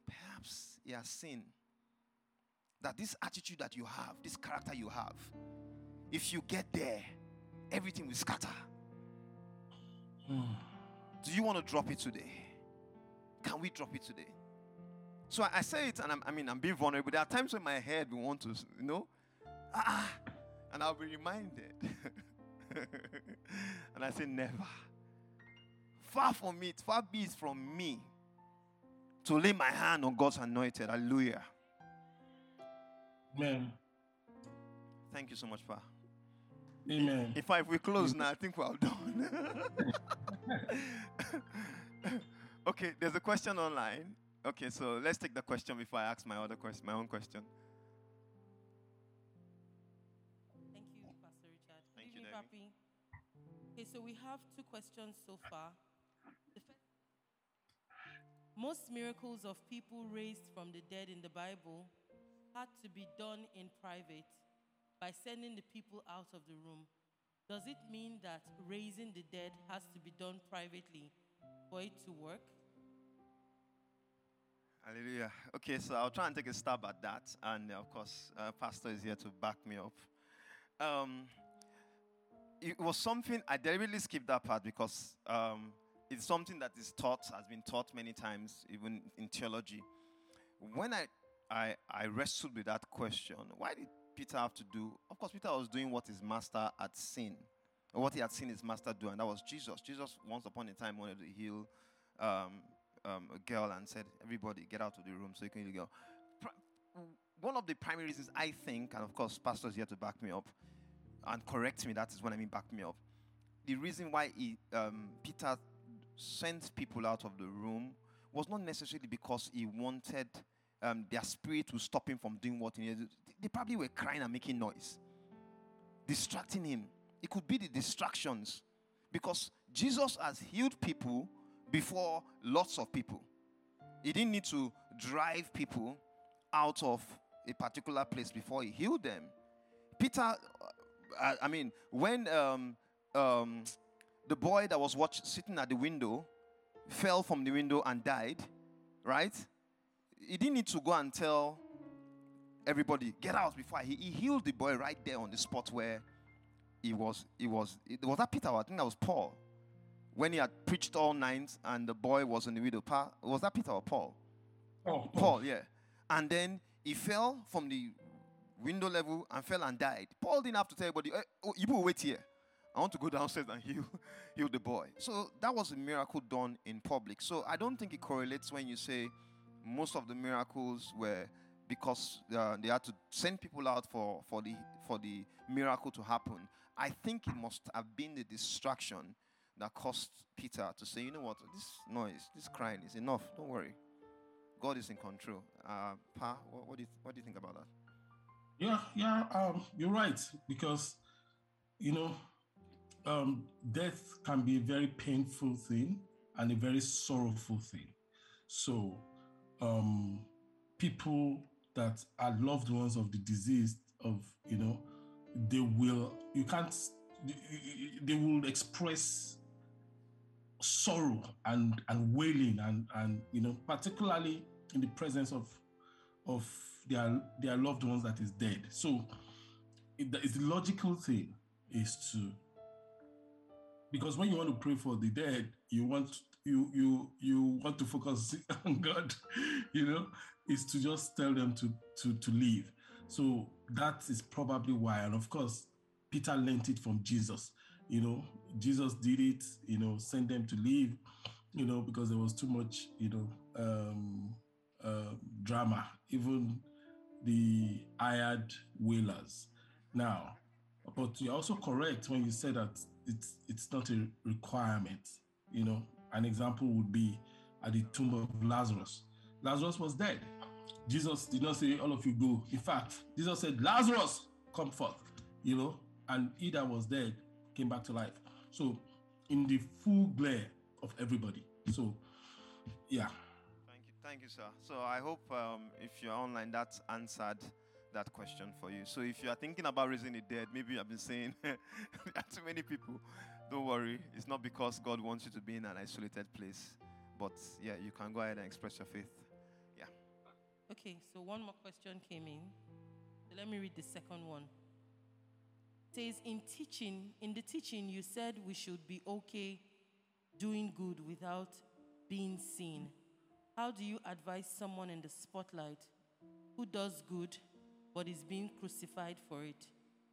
Perhaps you are saying that this attitude that you have, this character you have, if you get there, everything will scatter. Mm. Do you want to drop it today? Can we drop it today? So I, I say it, and I'm, I mean, I'm being vulnerable. There are times when my head will want to, you know, ah, and I'll be reminded. And I say, never. Far from it, far be it from me to lay my hand on God's anointed. Hallelujah. Amen. Thank you so much, Pa. Amen. If I if we close now, I think we're all done. Okay, there's a question online. Okay, so let's take the question before I ask my other question, my own question. Thank you, Pastor Richard. Thank Good you, Debbie. Okay, so we have two questions so far. The first, most miracles of people raised from the dead in the Bible had to be done in private by sending the people out of the room. Does it mean that raising the dead has to be done privately for it to work? Hallelujah. Okay, so I'll try and take a stab at that. And of course, uh, Pastor is here to back me up. Um, it was something, I deliberately skipped that part because um, it's something that is taught, has been taught many times, even in theology. When I, I, I wrestled with that question, why did Peter have to do? Of course, Peter was doing what his master had seen, or what he had seen his master do, and that was Jesus. Jesus, once upon a time, wanted to heal um, um, a girl and said, everybody, get out of the room so you can heal the girl. Pri- one of the primary reasons I think, and of course, pastors here to back me up and correct me, that is what I mean, back me up. The reason why he, um, Peter sent people out of the room was not necessarily because he wanted Um, their spirit will stop him from doing what he needed. They probably were crying and making noise, distracting him. It could be the distractions, because Jesus has healed people before, lots of people. He didn't need to drive people out of a particular place before he healed them. Peter, uh, I, I mean, when um, um, the boy that was watch, sitting at the window fell from the window and died, right? He didn't need to go and tell everybody, get out before. He, he healed the boy right there on the spot where he was. He was, it was that Peter, I think that was Paul. When he had preached all night and the boy was in the widow. Pa, was that Peter or Paul? Oh, Paul. Paul, yeah. And then he fell from the window level and fell and died. Paul didn't have to tell everybody, hey, oh, you will wait here. I want to go downstairs and heal, heal the boy. So that was a miracle done in public. So I don't think it correlates when you say most of the miracles were because uh, they had to send people out for, for the for the miracle to happen. I think it must have been the distraction that caused Peter to say, you know what, this noise, this crying is enough. Don't worry. God is in control. Uh, pa, what, what, do you, what do you think about that? Yeah, yeah, um, you're right. Because, you know, um, death can be a very painful thing and a very sorrowful thing. So, Um, people that are loved ones of the deceased, of, you know, they will, you can't, they will express sorrow and, and wailing and, and, you know, particularly in the presence of, of their, their loved ones that is dead. So it, it's the logical thing is to, because when you want to pray for the dead, you want to, You you you want to focus on God, you know, is to just tell them to, to, to leave. So that is probably why. And of course, Peter learned it from Jesus. You know, Jesus did it, you know, send them to leave, you know, because there was too much, you know, um, uh, drama, even the hired wailers. Now, but you're also correct when you say that it's it's not a requirement, you know. An example would be at the tomb of Lazarus. Lazarus was dead. Jesus did not say, all of you go. In fact, Jesus said, Lazarus, come forth. you know, and he that was dead came back to life. So in the full glare of everybody. So, yeah. Thank you. Thank you, sir. So I hope um, if you're online, that's answered that question for you. So if you are thinking about raising the dead, maybe I've been saying there are too many people. Don't worry. It's not because God wants you to be in an isolated place. But yeah, you can go ahead and express your faith. Yeah. Okay, so one more question came in. So let me read the second one. It says, in teaching, in the teaching, you said we should be okay doing good without being seen. How do you advise someone in the spotlight who does good but is being crucified for it?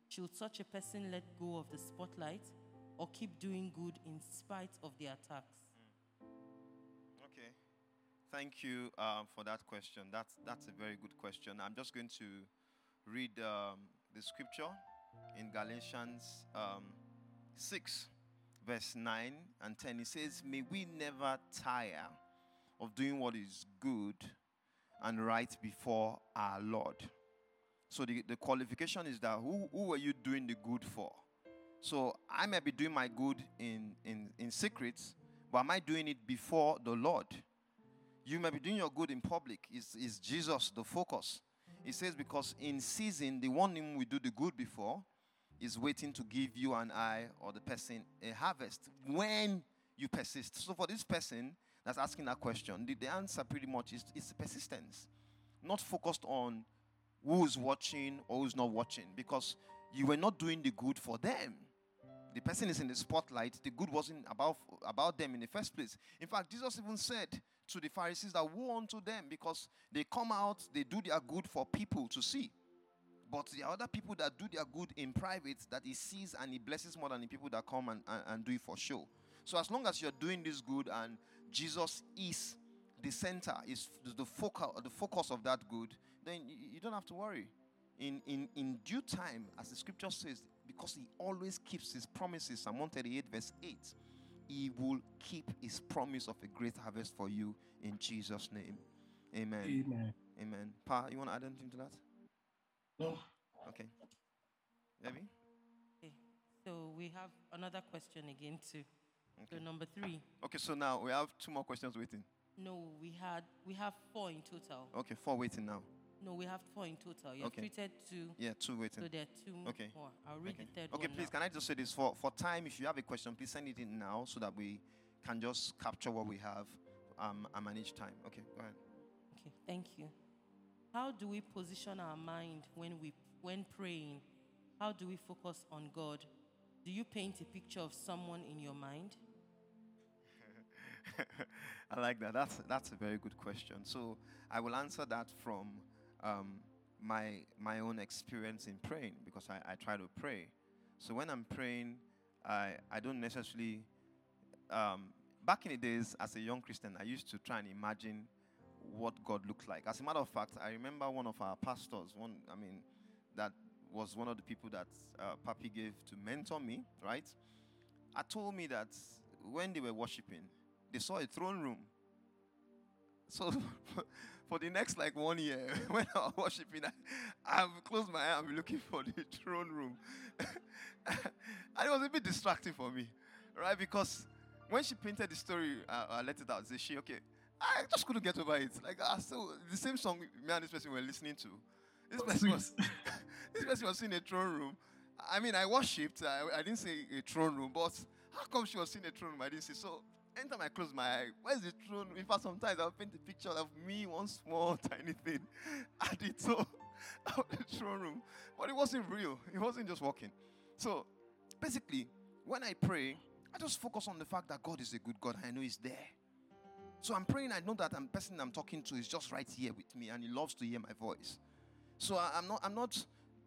Should such a person let go of the spotlight or keep doing good in spite of the attacks? Okay. Thank you uh, for that question. That's, that's a very good question. I'm just going to read um, the scripture in Galatians um, six, verse nine and ten. It says, may we never tire of doing what is good and right before our Lord. So the, the qualification is that who, who are you doing the good for? So I may be doing my good in, in, in secrets, but am I doing it before the Lord? You may be doing your good in public. Is, is Jesus the focus? It says, because in season, the one whom we do the good before is waiting to give you and I or the person a harvest when you persist. So for this person that's asking that question, the, the answer pretty much is, is persistence. Not focused on who's watching or who's not watching, because you were not doing the good for them. The person is in the spotlight. The good wasn't about, about them in the first place. In fact, Jesus even said to the Pharisees that woe unto them, because they come out, they do their good for people to see. But there are other people that do their good in private that he sees and he blesses more than the people that come and, and, and do it for show. So as long as you're doing this good and Jesus is the center, is the focal, the focus of that good, then you don't have to worry. In, in, in due time, as the scripture says, because he always keeps his promises, Psalm one thirty-eight verse eight, he will keep his promise of a great harvest for you in Jesus' name. Amen. Amen. Amen. Pa, you want to add anything to that? No. Okay. Debbie? Okay. So we have another question again too. Okay. So number three. Okay, so now we have two more questions waiting. No, we had we have four in total. Okay, four waiting now. No, we have four in total. You've okay. treated two. Yeah, two waiting. So there are two okay. more. I'll read okay. the third okay, one. Okay, please, now. Can I just say this? For, for time, if you have a question, please send it in now so that we can just capture what we have um, and manage time. Okay, go ahead. Okay, thank you. How do we position our mind when we when praying? How do we focus on God? Do you paint a picture of someone in your mind? I like that. That's, that's a very good question. So I will answer that from... Um, my my own experience in praying, because I, I try to pray. So when I'm praying, I, I don't necessarily... Um, back in the days, as a young Christian, I used to try and imagine what God looked like. As a matter of fact, I remember one of our pastors, one I mean, that was one of the people that uh, Papi gave to mentor me, right? I told me that when they were worshiping, they saw a throne room. So for the next like one year, when I was worshiping, I, I closed my eye and be looking for the throne room. And it was a bit distracting for me, right? Because when she painted the story, I, I let it out. Say she, okay, I just couldn't get over it. Like I still, the same song me and this person were listening to. This person was, this person was in a throne room. I mean, I worshipped. I, I didn't say a throne room, but how come she was in a throne room? I didn't see so. Anytime I close my eye, where's the throne? In fact, sometimes I'll paint a picture of me, one small tiny thing, at the top of the throne room. But it wasn't real. It wasn't just walking. So basically, when I pray, I just focus on the fact that God is a good God. I know he's there. So I'm praying. I know that the person I'm talking to is just right here with me, and he loves to hear my voice. So I'm not, I'm not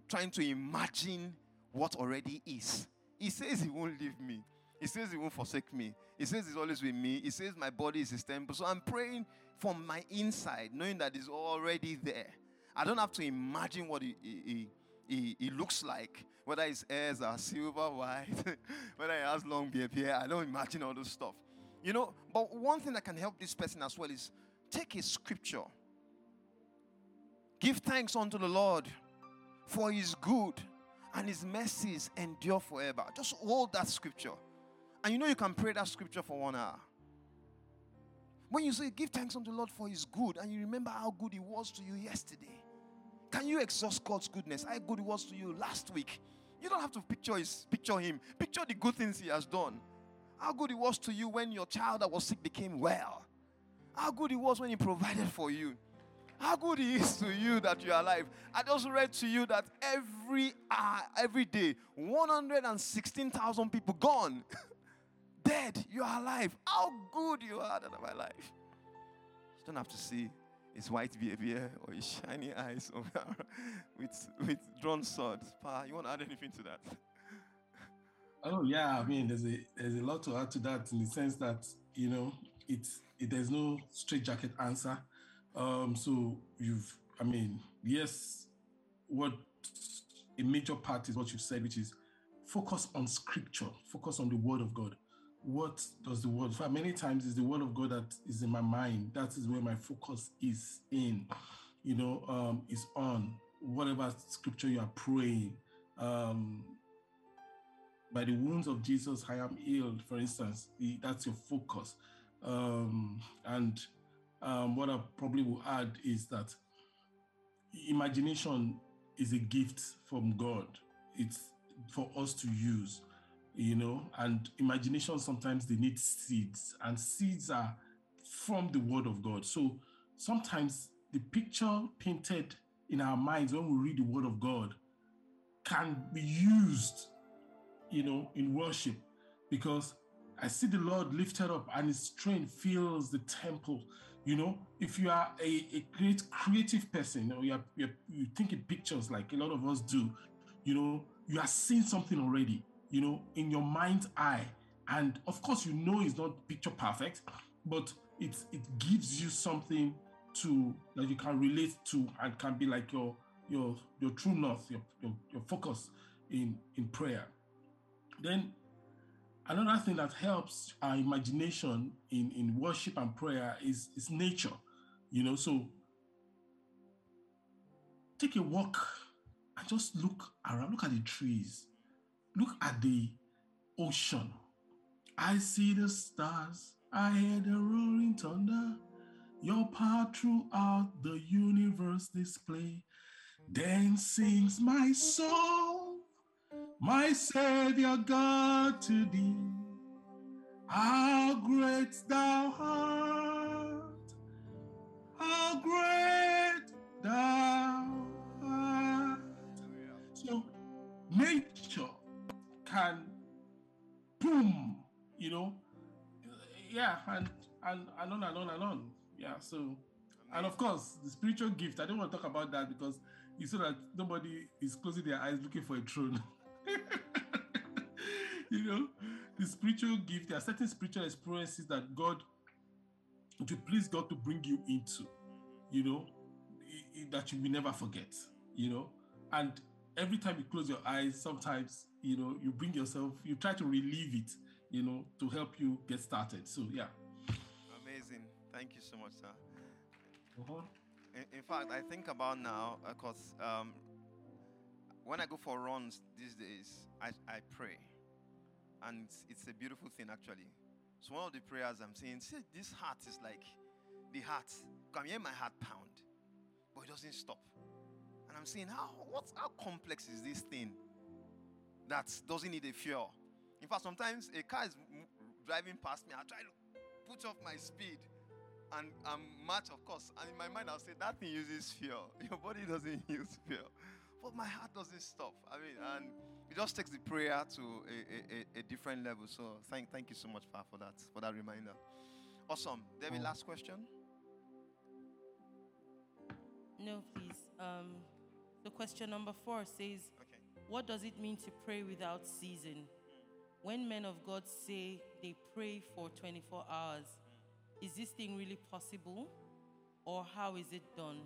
trying to imagine what already is. He says he won't leave me. He says he won't forsake me. He says he's always with me. He says my body is his temple. So I'm praying from my inside, knowing that he's already there. I don't have to imagine what he, he, he, he looks like, whether his hairs are silver, white, whether he has long beard here. I don't imagine all those stuff. You know, but one thing that can help this person as well is take a scripture. Give thanks unto the Lord for his good and his mercies endure forever. Just hold that scripture. And you know you can pray that scripture for one hour. When you say, give thanks unto the Lord for his good, and you remember how good he was to you yesterday. Can you exhaust God's goodness? How good he was to you last week. You don't have to picture his, picture him. Picture the good things he has done. How good he was to you when your child that was sick became well. How good he was when he provided for you. How good he is to you that you are alive. I just read to you that every hour, every day, one hundred sixteen thousand people gone. Dead, you are alive. How good you are that I'm alive. You don't have to see his white behavior or his shiny eyes or with, with drawn swords. Pa, you want to add anything to that? Oh, yeah. I mean, there's a there's a lot to add to that in the sense that, you know, it's it, there's no straitjacket answer. Um, so you've, I mean, yes, what a major part is what you've said, which is focus on scripture, focus on the word of God. What does the word, for many times it's the word of God that is in my mind. That is where my focus is in, you know, um, is on whatever scripture you are praying. Um, by the wounds of Jesus, I am healed, for instance, that's your focus. Um, and Um, what I probably will add is that imagination is a gift from God. It's for us to use, you know, and imagination sometimes they need seeds, and seeds are from the word of God. So sometimes the picture painted in our minds when we read the word of God can be used, you know, in worship, because I see the Lord lifted up and his train fills the temple. You know, if you are a, a great creative person, or you, are, you, are, you think in pictures like a lot of us do, you know, you are seeing something already, you know, in your mind's eye. And of course, you know, it's not picture perfect, but it's, it gives you something to that you can relate to and can be like your your your true north, your your, your focus in, in prayer. Then another thing that helps our imagination in, in worship and prayer is, is nature, you know. So take a walk and just look around, look at the trees, look at the ocean. I see the stars, I hear the roaring thunder, your power throughout the universe display. Then sings my soul, my Savior God, to thee. How great thou art, how great thou art. So nature can boom, you know, yeah, and, and, and on and on and on. Yeah, so, and of course, the spiritual gift, I don't want to talk about that because you so that nobody is closing their eyes looking for a throne. You know, the spiritual gift, there are certain spiritual experiences that God, to please God to bring you into, you know, that you will never forget, you know. And every time you close your eyes, sometimes, you know, you bring yourself, you try to relieve it, you know, to help you get started. So, yeah. Amazing. Thank you so much, sir. Uh-huh. In, in fact, I think about now, because um, when I go for runs these days, I, I pray. And it's, it's a beautiful thing, actually. So one of the prayers I'm saying, see, this heart is like the heart. I'm hearing my heart pound, but it doesn't stop. And I'm saying, how what, how complex is this thing that doesn't need a fuel? In fact, sometimes a car is driving past me. I try to put off my speed and um, match, of course. And in my mind, I'll say, that thing uses fuel. Your body doesn't use fuel. But my heart doesn't stop. I mean, and it just takes the prayer to a, a, a different level. So thank thank you so much, Pa, for that, for that reminder. Awesome. Debbie, last question? No, please. Um, so question number four says, okay. What does it mean to pray without ceasing? When men of God say they pray for twenty-four hours, is this thing really possible? Or how is it done?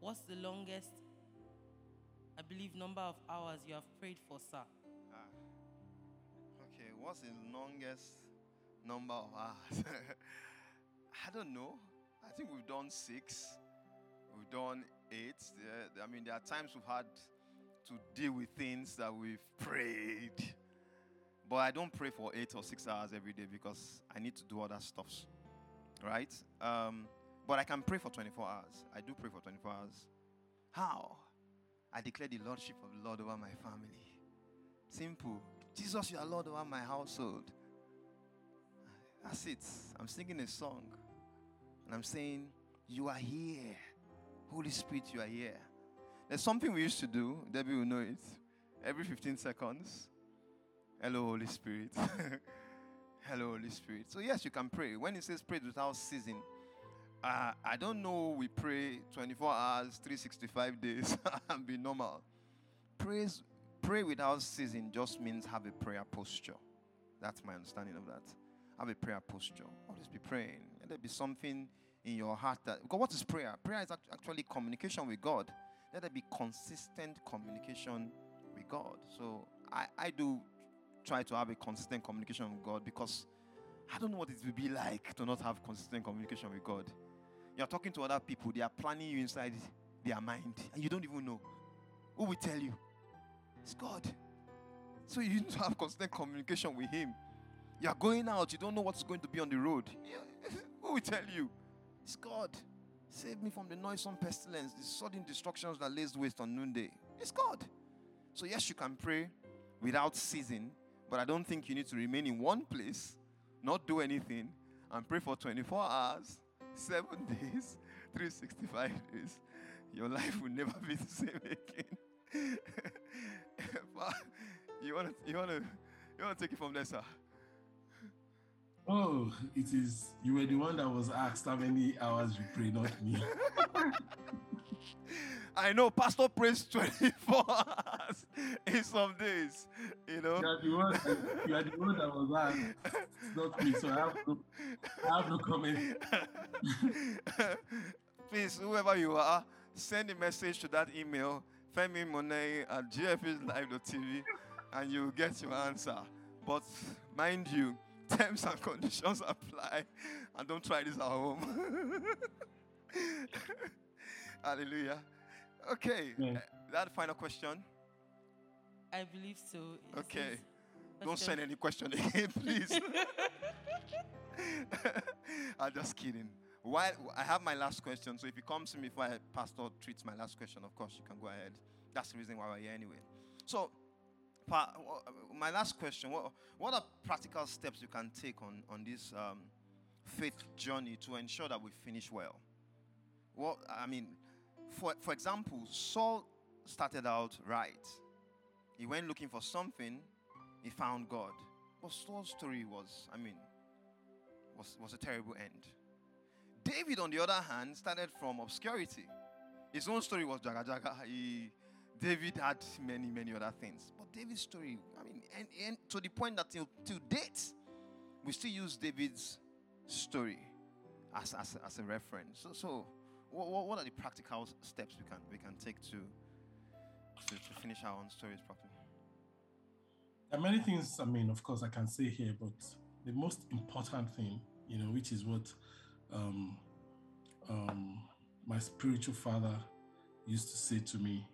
What's the longest, I believe, number of hours you have prayed for, sir? Ah. Okay, what's the longest number of hours? I don't know. I think we've done six. We've done eight. I mean, there are times we've had to deal with things that we've prayed. But I don't pray for eight or six hours every day because I need to do other stuff, right? Um, but I can pray for twenty-four hours. I do pray for twenty-four hours. How? I declare the lordship of the Lord over my family. Simple. Jesus, you are Lord over my household. That's it. I'm singing a song. And I'm saying, you are here. Holy Spirit, you are here. There's something we used to do. Debbie will know it. Every fifteen seconds. Hello, Holy Spirit. Hello, Holy Spirit. So yes, you can pray. When it says pray without ceasing, uh, I don't know we pray twenty-four hours, three hundred sixty-five days and be normal. Praise, pray without ceasing just means have a prayer posture. That's my understanding of that. Have a prayer posture. Always be praying. Let there be something in your heart that... Because what is prayer? Prayer is actually communication with God. Let there be consistent communication with God. So I, I do... try to have a consistent communication with God, because I don't know what it will be like to not have consistent communication with God. You're talking to other people. They are planning you inside their mind, and you don't even know. Who will tell you? It's God. So you need to have consistent communication with Him. You're going out. You don't know what's going to be on the road. Who will tell you? It's God. Save me from the noisome pestilence, the sudden destructions that lays waste on noonday. It's God. So yes, you can pray without ceasing. But I don't think you need to remain in one place, not do anything, and pray for twenty-four hours, seven days, three hundred sixty-five days. Your life will never be the same again. you want to you want to you want to take it from there, sir? Oh, it is you were the one that was asked how many hours you pray, not me. I know, pastor prays twenty-four hours in some days, you know. You are the one that, you are the one that was asked, it's not me, so I have no, I have no comment. Please, whoever you are, send a message to that email, femi money at g f h live dot t v, and you will get your answer. But mind you, terms and conditions apply, and don't try this at home. Hallelujah. Okay, yeah. That final question. I believe so. It okay, don't send any question again, please. I'm just kidding. Why? I have my last question, so if you come to me before I pastor treats my last question, of course you can go ahead. That's the reason why we're here anyway. So, my last question: What, what are practical steps you can take on on this um, faith journey to ensure that we finish well? Well, I mean, for for example, Saul started out right. He went looking for something, he found God. But Saul's story was, I mean, was, was a terrible end. David, on the other hand, started from obscurity. His own story was jaga jaga. He, David had many, many other things. But David's story, I mean, and, and to the point that till, till date, we still use David's story as as, as a reference. So, so What, what are the practical steps we can we can take to, to to finish our own stories properly? There are many things, I mean, of course, I can say here, but the most important thing, you know, which is what um, um, my spiritual father used to say to me,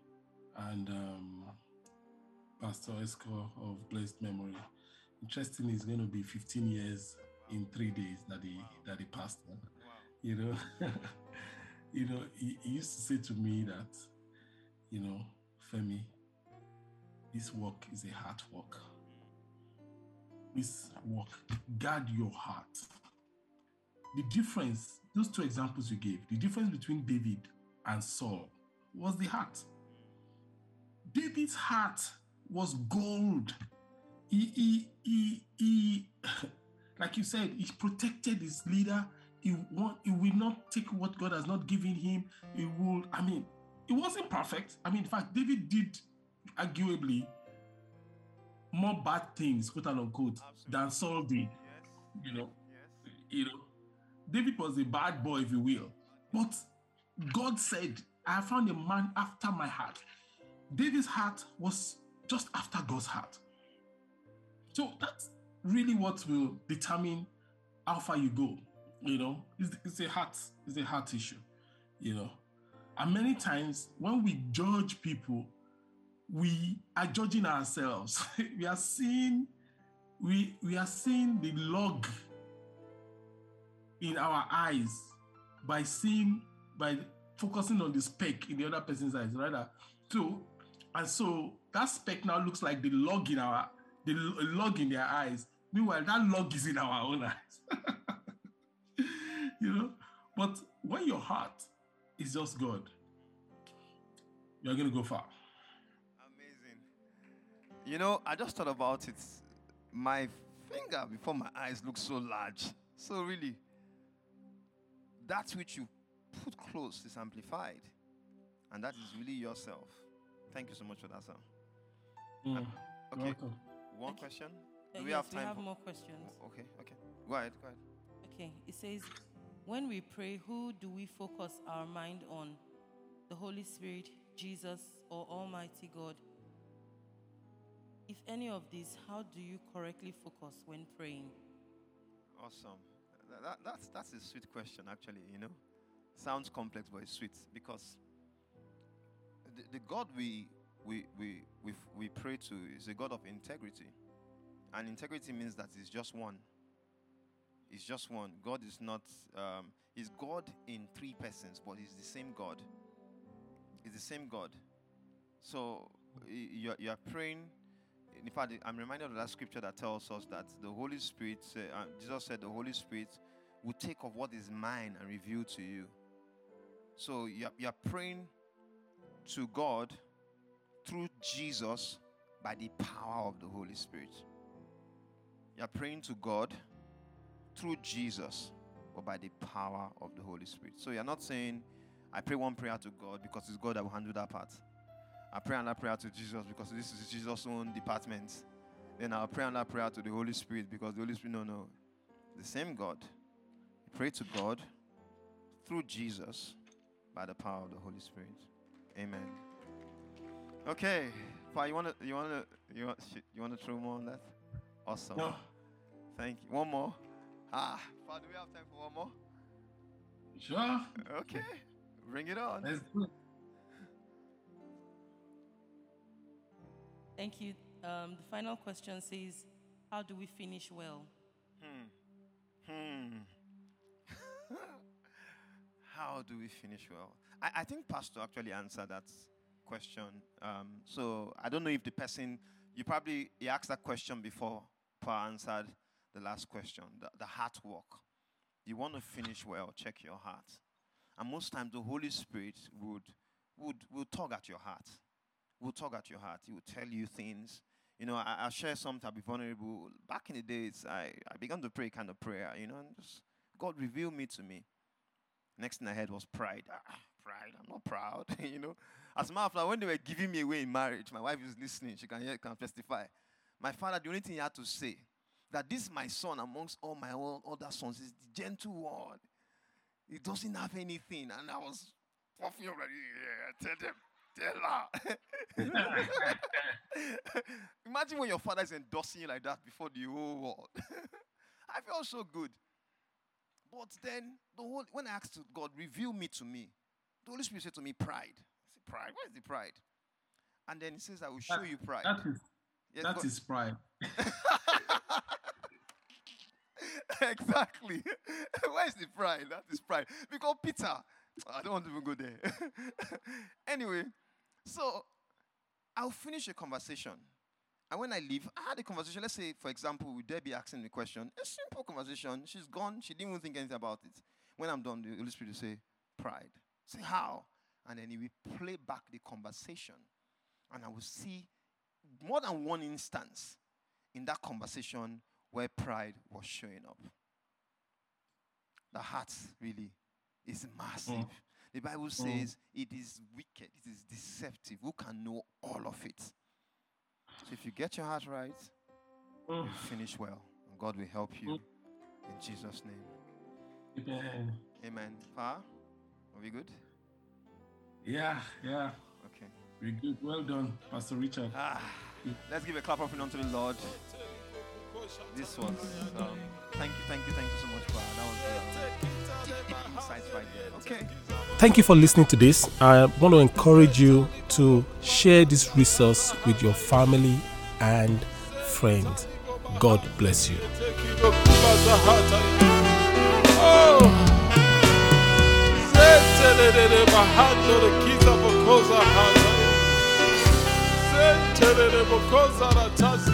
and um, Pastor Esco of blessed memory. Interestingly, it's going to be fifteen years in three days that he wow. that he passed, wow. you know. You know, he, he used to say to me that, you know, Femi, this work is a hard work. This work, guard your heart. The difference, those two examples you gave, the difference between David and Saul was the heart. David's heart was gold. He, he, he, he like you said, he protected his leader. He will, he will not take what God has not given him. He will, I mean, it wasn't perfect. I mean, in fact, David did arguably more bad things, quote unquote, Absolutely. than Saul did. Yes. You know, yes. you know, David was a bad boy, if you will. But God said, I found a man after my heart. David's heart was just after God's heart. So that's really what will determine how far you go. You know, it's, it's a heart, it's a heart issue, you know. And many times when we judge people, we are judging ourselves. We are seeing, we, we are seeing the log in our eyes by seeing, by focusing on the speck in the other person's eyes, rather. So, and so that speck now looks like the log in our, the log in their eyes. Meanwhile, that log is in our own eyes. You know, but when your heart is just God, you're going to go far. Amazing. You know, I just thought about it. My finger before my eyes looks so large. So really, that which you put close is amplified. And that is really yourself. Thank you so much for that, sir. Mm, um, okay. Welcome. One okay. question. Do uh, we yes, have time? We have for... more questions. Okay, okay. Go ahead, go ahead. Okay, it says, when we pray, who do we focus our mind on? The Holy Spirit, Jesus, or Almighty God? If any of these, how do you correctly focus when praying? Awesome. That, that, that's, that's a sweet question, actually, you know. Sounds complex, but it's sweet, because the, the God we, we, we, we, we pray to is a God of integrity. And integrity means that it's just one. It's just one. God is not, um, he's God in three persons, but he's the same God. He's the same God. So you're, you're praying. In fact, I'm reminded of that scripture that tells us that the Holy Spirit, uh, Jesus said the Holy Spirit will take of what is mine and reveal to you. So you're, you're praying to God through Jesus by the power of the Holy Spirit. You're praying to God through Jesus or by the power of the Holy Spirit. So you're not saying, I pray one prayer to God because it's God that will handle that part. I pray another prayer to Jesus because this is Jesus' own department. Then I'll pray another prayer to the Holy Spirit because the Holy Spirit, no, no. The same God. You pray to God through Jesus by the power of the Holy Spirit. Amen. Okay. Pa, you want to you wanna, you wanna, you wanna throw more on that? Awesome. No. Thank you. One more. Ah, Father, do we have time for one more? Sure. Okay. Bring it on. Let's do it. Thank you. Um, the final question says, how do we finish well? Hmm. Hmm. How do we finish well? I, I think Pastor actually answered that question. Um, so I don't know if the person, you probably, he asked that question before Pa answered the last question, the, the heart work. You want to finish well, check your heart. And most times the Holy Spirit would would will tug at your heart. Will tug at your heart. He will tell you things. You know, I, I share something, I'll be vulnerable. Back in the days, I, I began to pray kind of prayer, you know, and just God reveal me to me. Next thing I heard was pride. Ah, pride, I'm not proud, you know. As a matter of fact, when they were giving me away in marriage, my wife is listening, she can hear, can testify. My father, the only thing he had to say, that this is my son amongst all my other sons. Is the gentle one. He doesn't have anything. And I was puffing already. Yeah, tell them. Tell her. Imagine when your father is endorsing you like that before the whole world. I felt so good. But then, the whole, when I asked God, reveal me to me, the Holy Spirit said to me, pride. I said, pride? Where is the pride? And then he says, I will show that, you pride. That is, yes, that is pride. Exactly. Where is the pride? That is pride. Because Peter, I don't want to even go there. Anyway, so I'll finish a conversation. And when I leave, I had a conversation. Let's say, for example, with Debbie asking me a question. A simple conversation. She's gone. She didn't even think anything about it. When I'm done, the Holy Spirit will say, pride. Say, how? And then he will play back the conversation. And I will see more than one instance in that conversation where pride was showing up. The heart really is massive. Mm. The Bible says mm. it is wicked, it is deceptive. Who can know all of it? So if you get your heart right, mm. you finish well. And God will help you mm. in Jesus' name. Amen. Amen. Pa, are we good? Yeah, yeah. Okay. We're good. Well done, Pastor Richard. Ah, let's give a clap of hand unto the Lord. this was um, thank you, thank you, thank you so much, Brad. That was uh, deep, deep insights right there. Okay. Thank you for listening to this. I want to encourage you to share this resource with your family and friends. God bless you. Oh.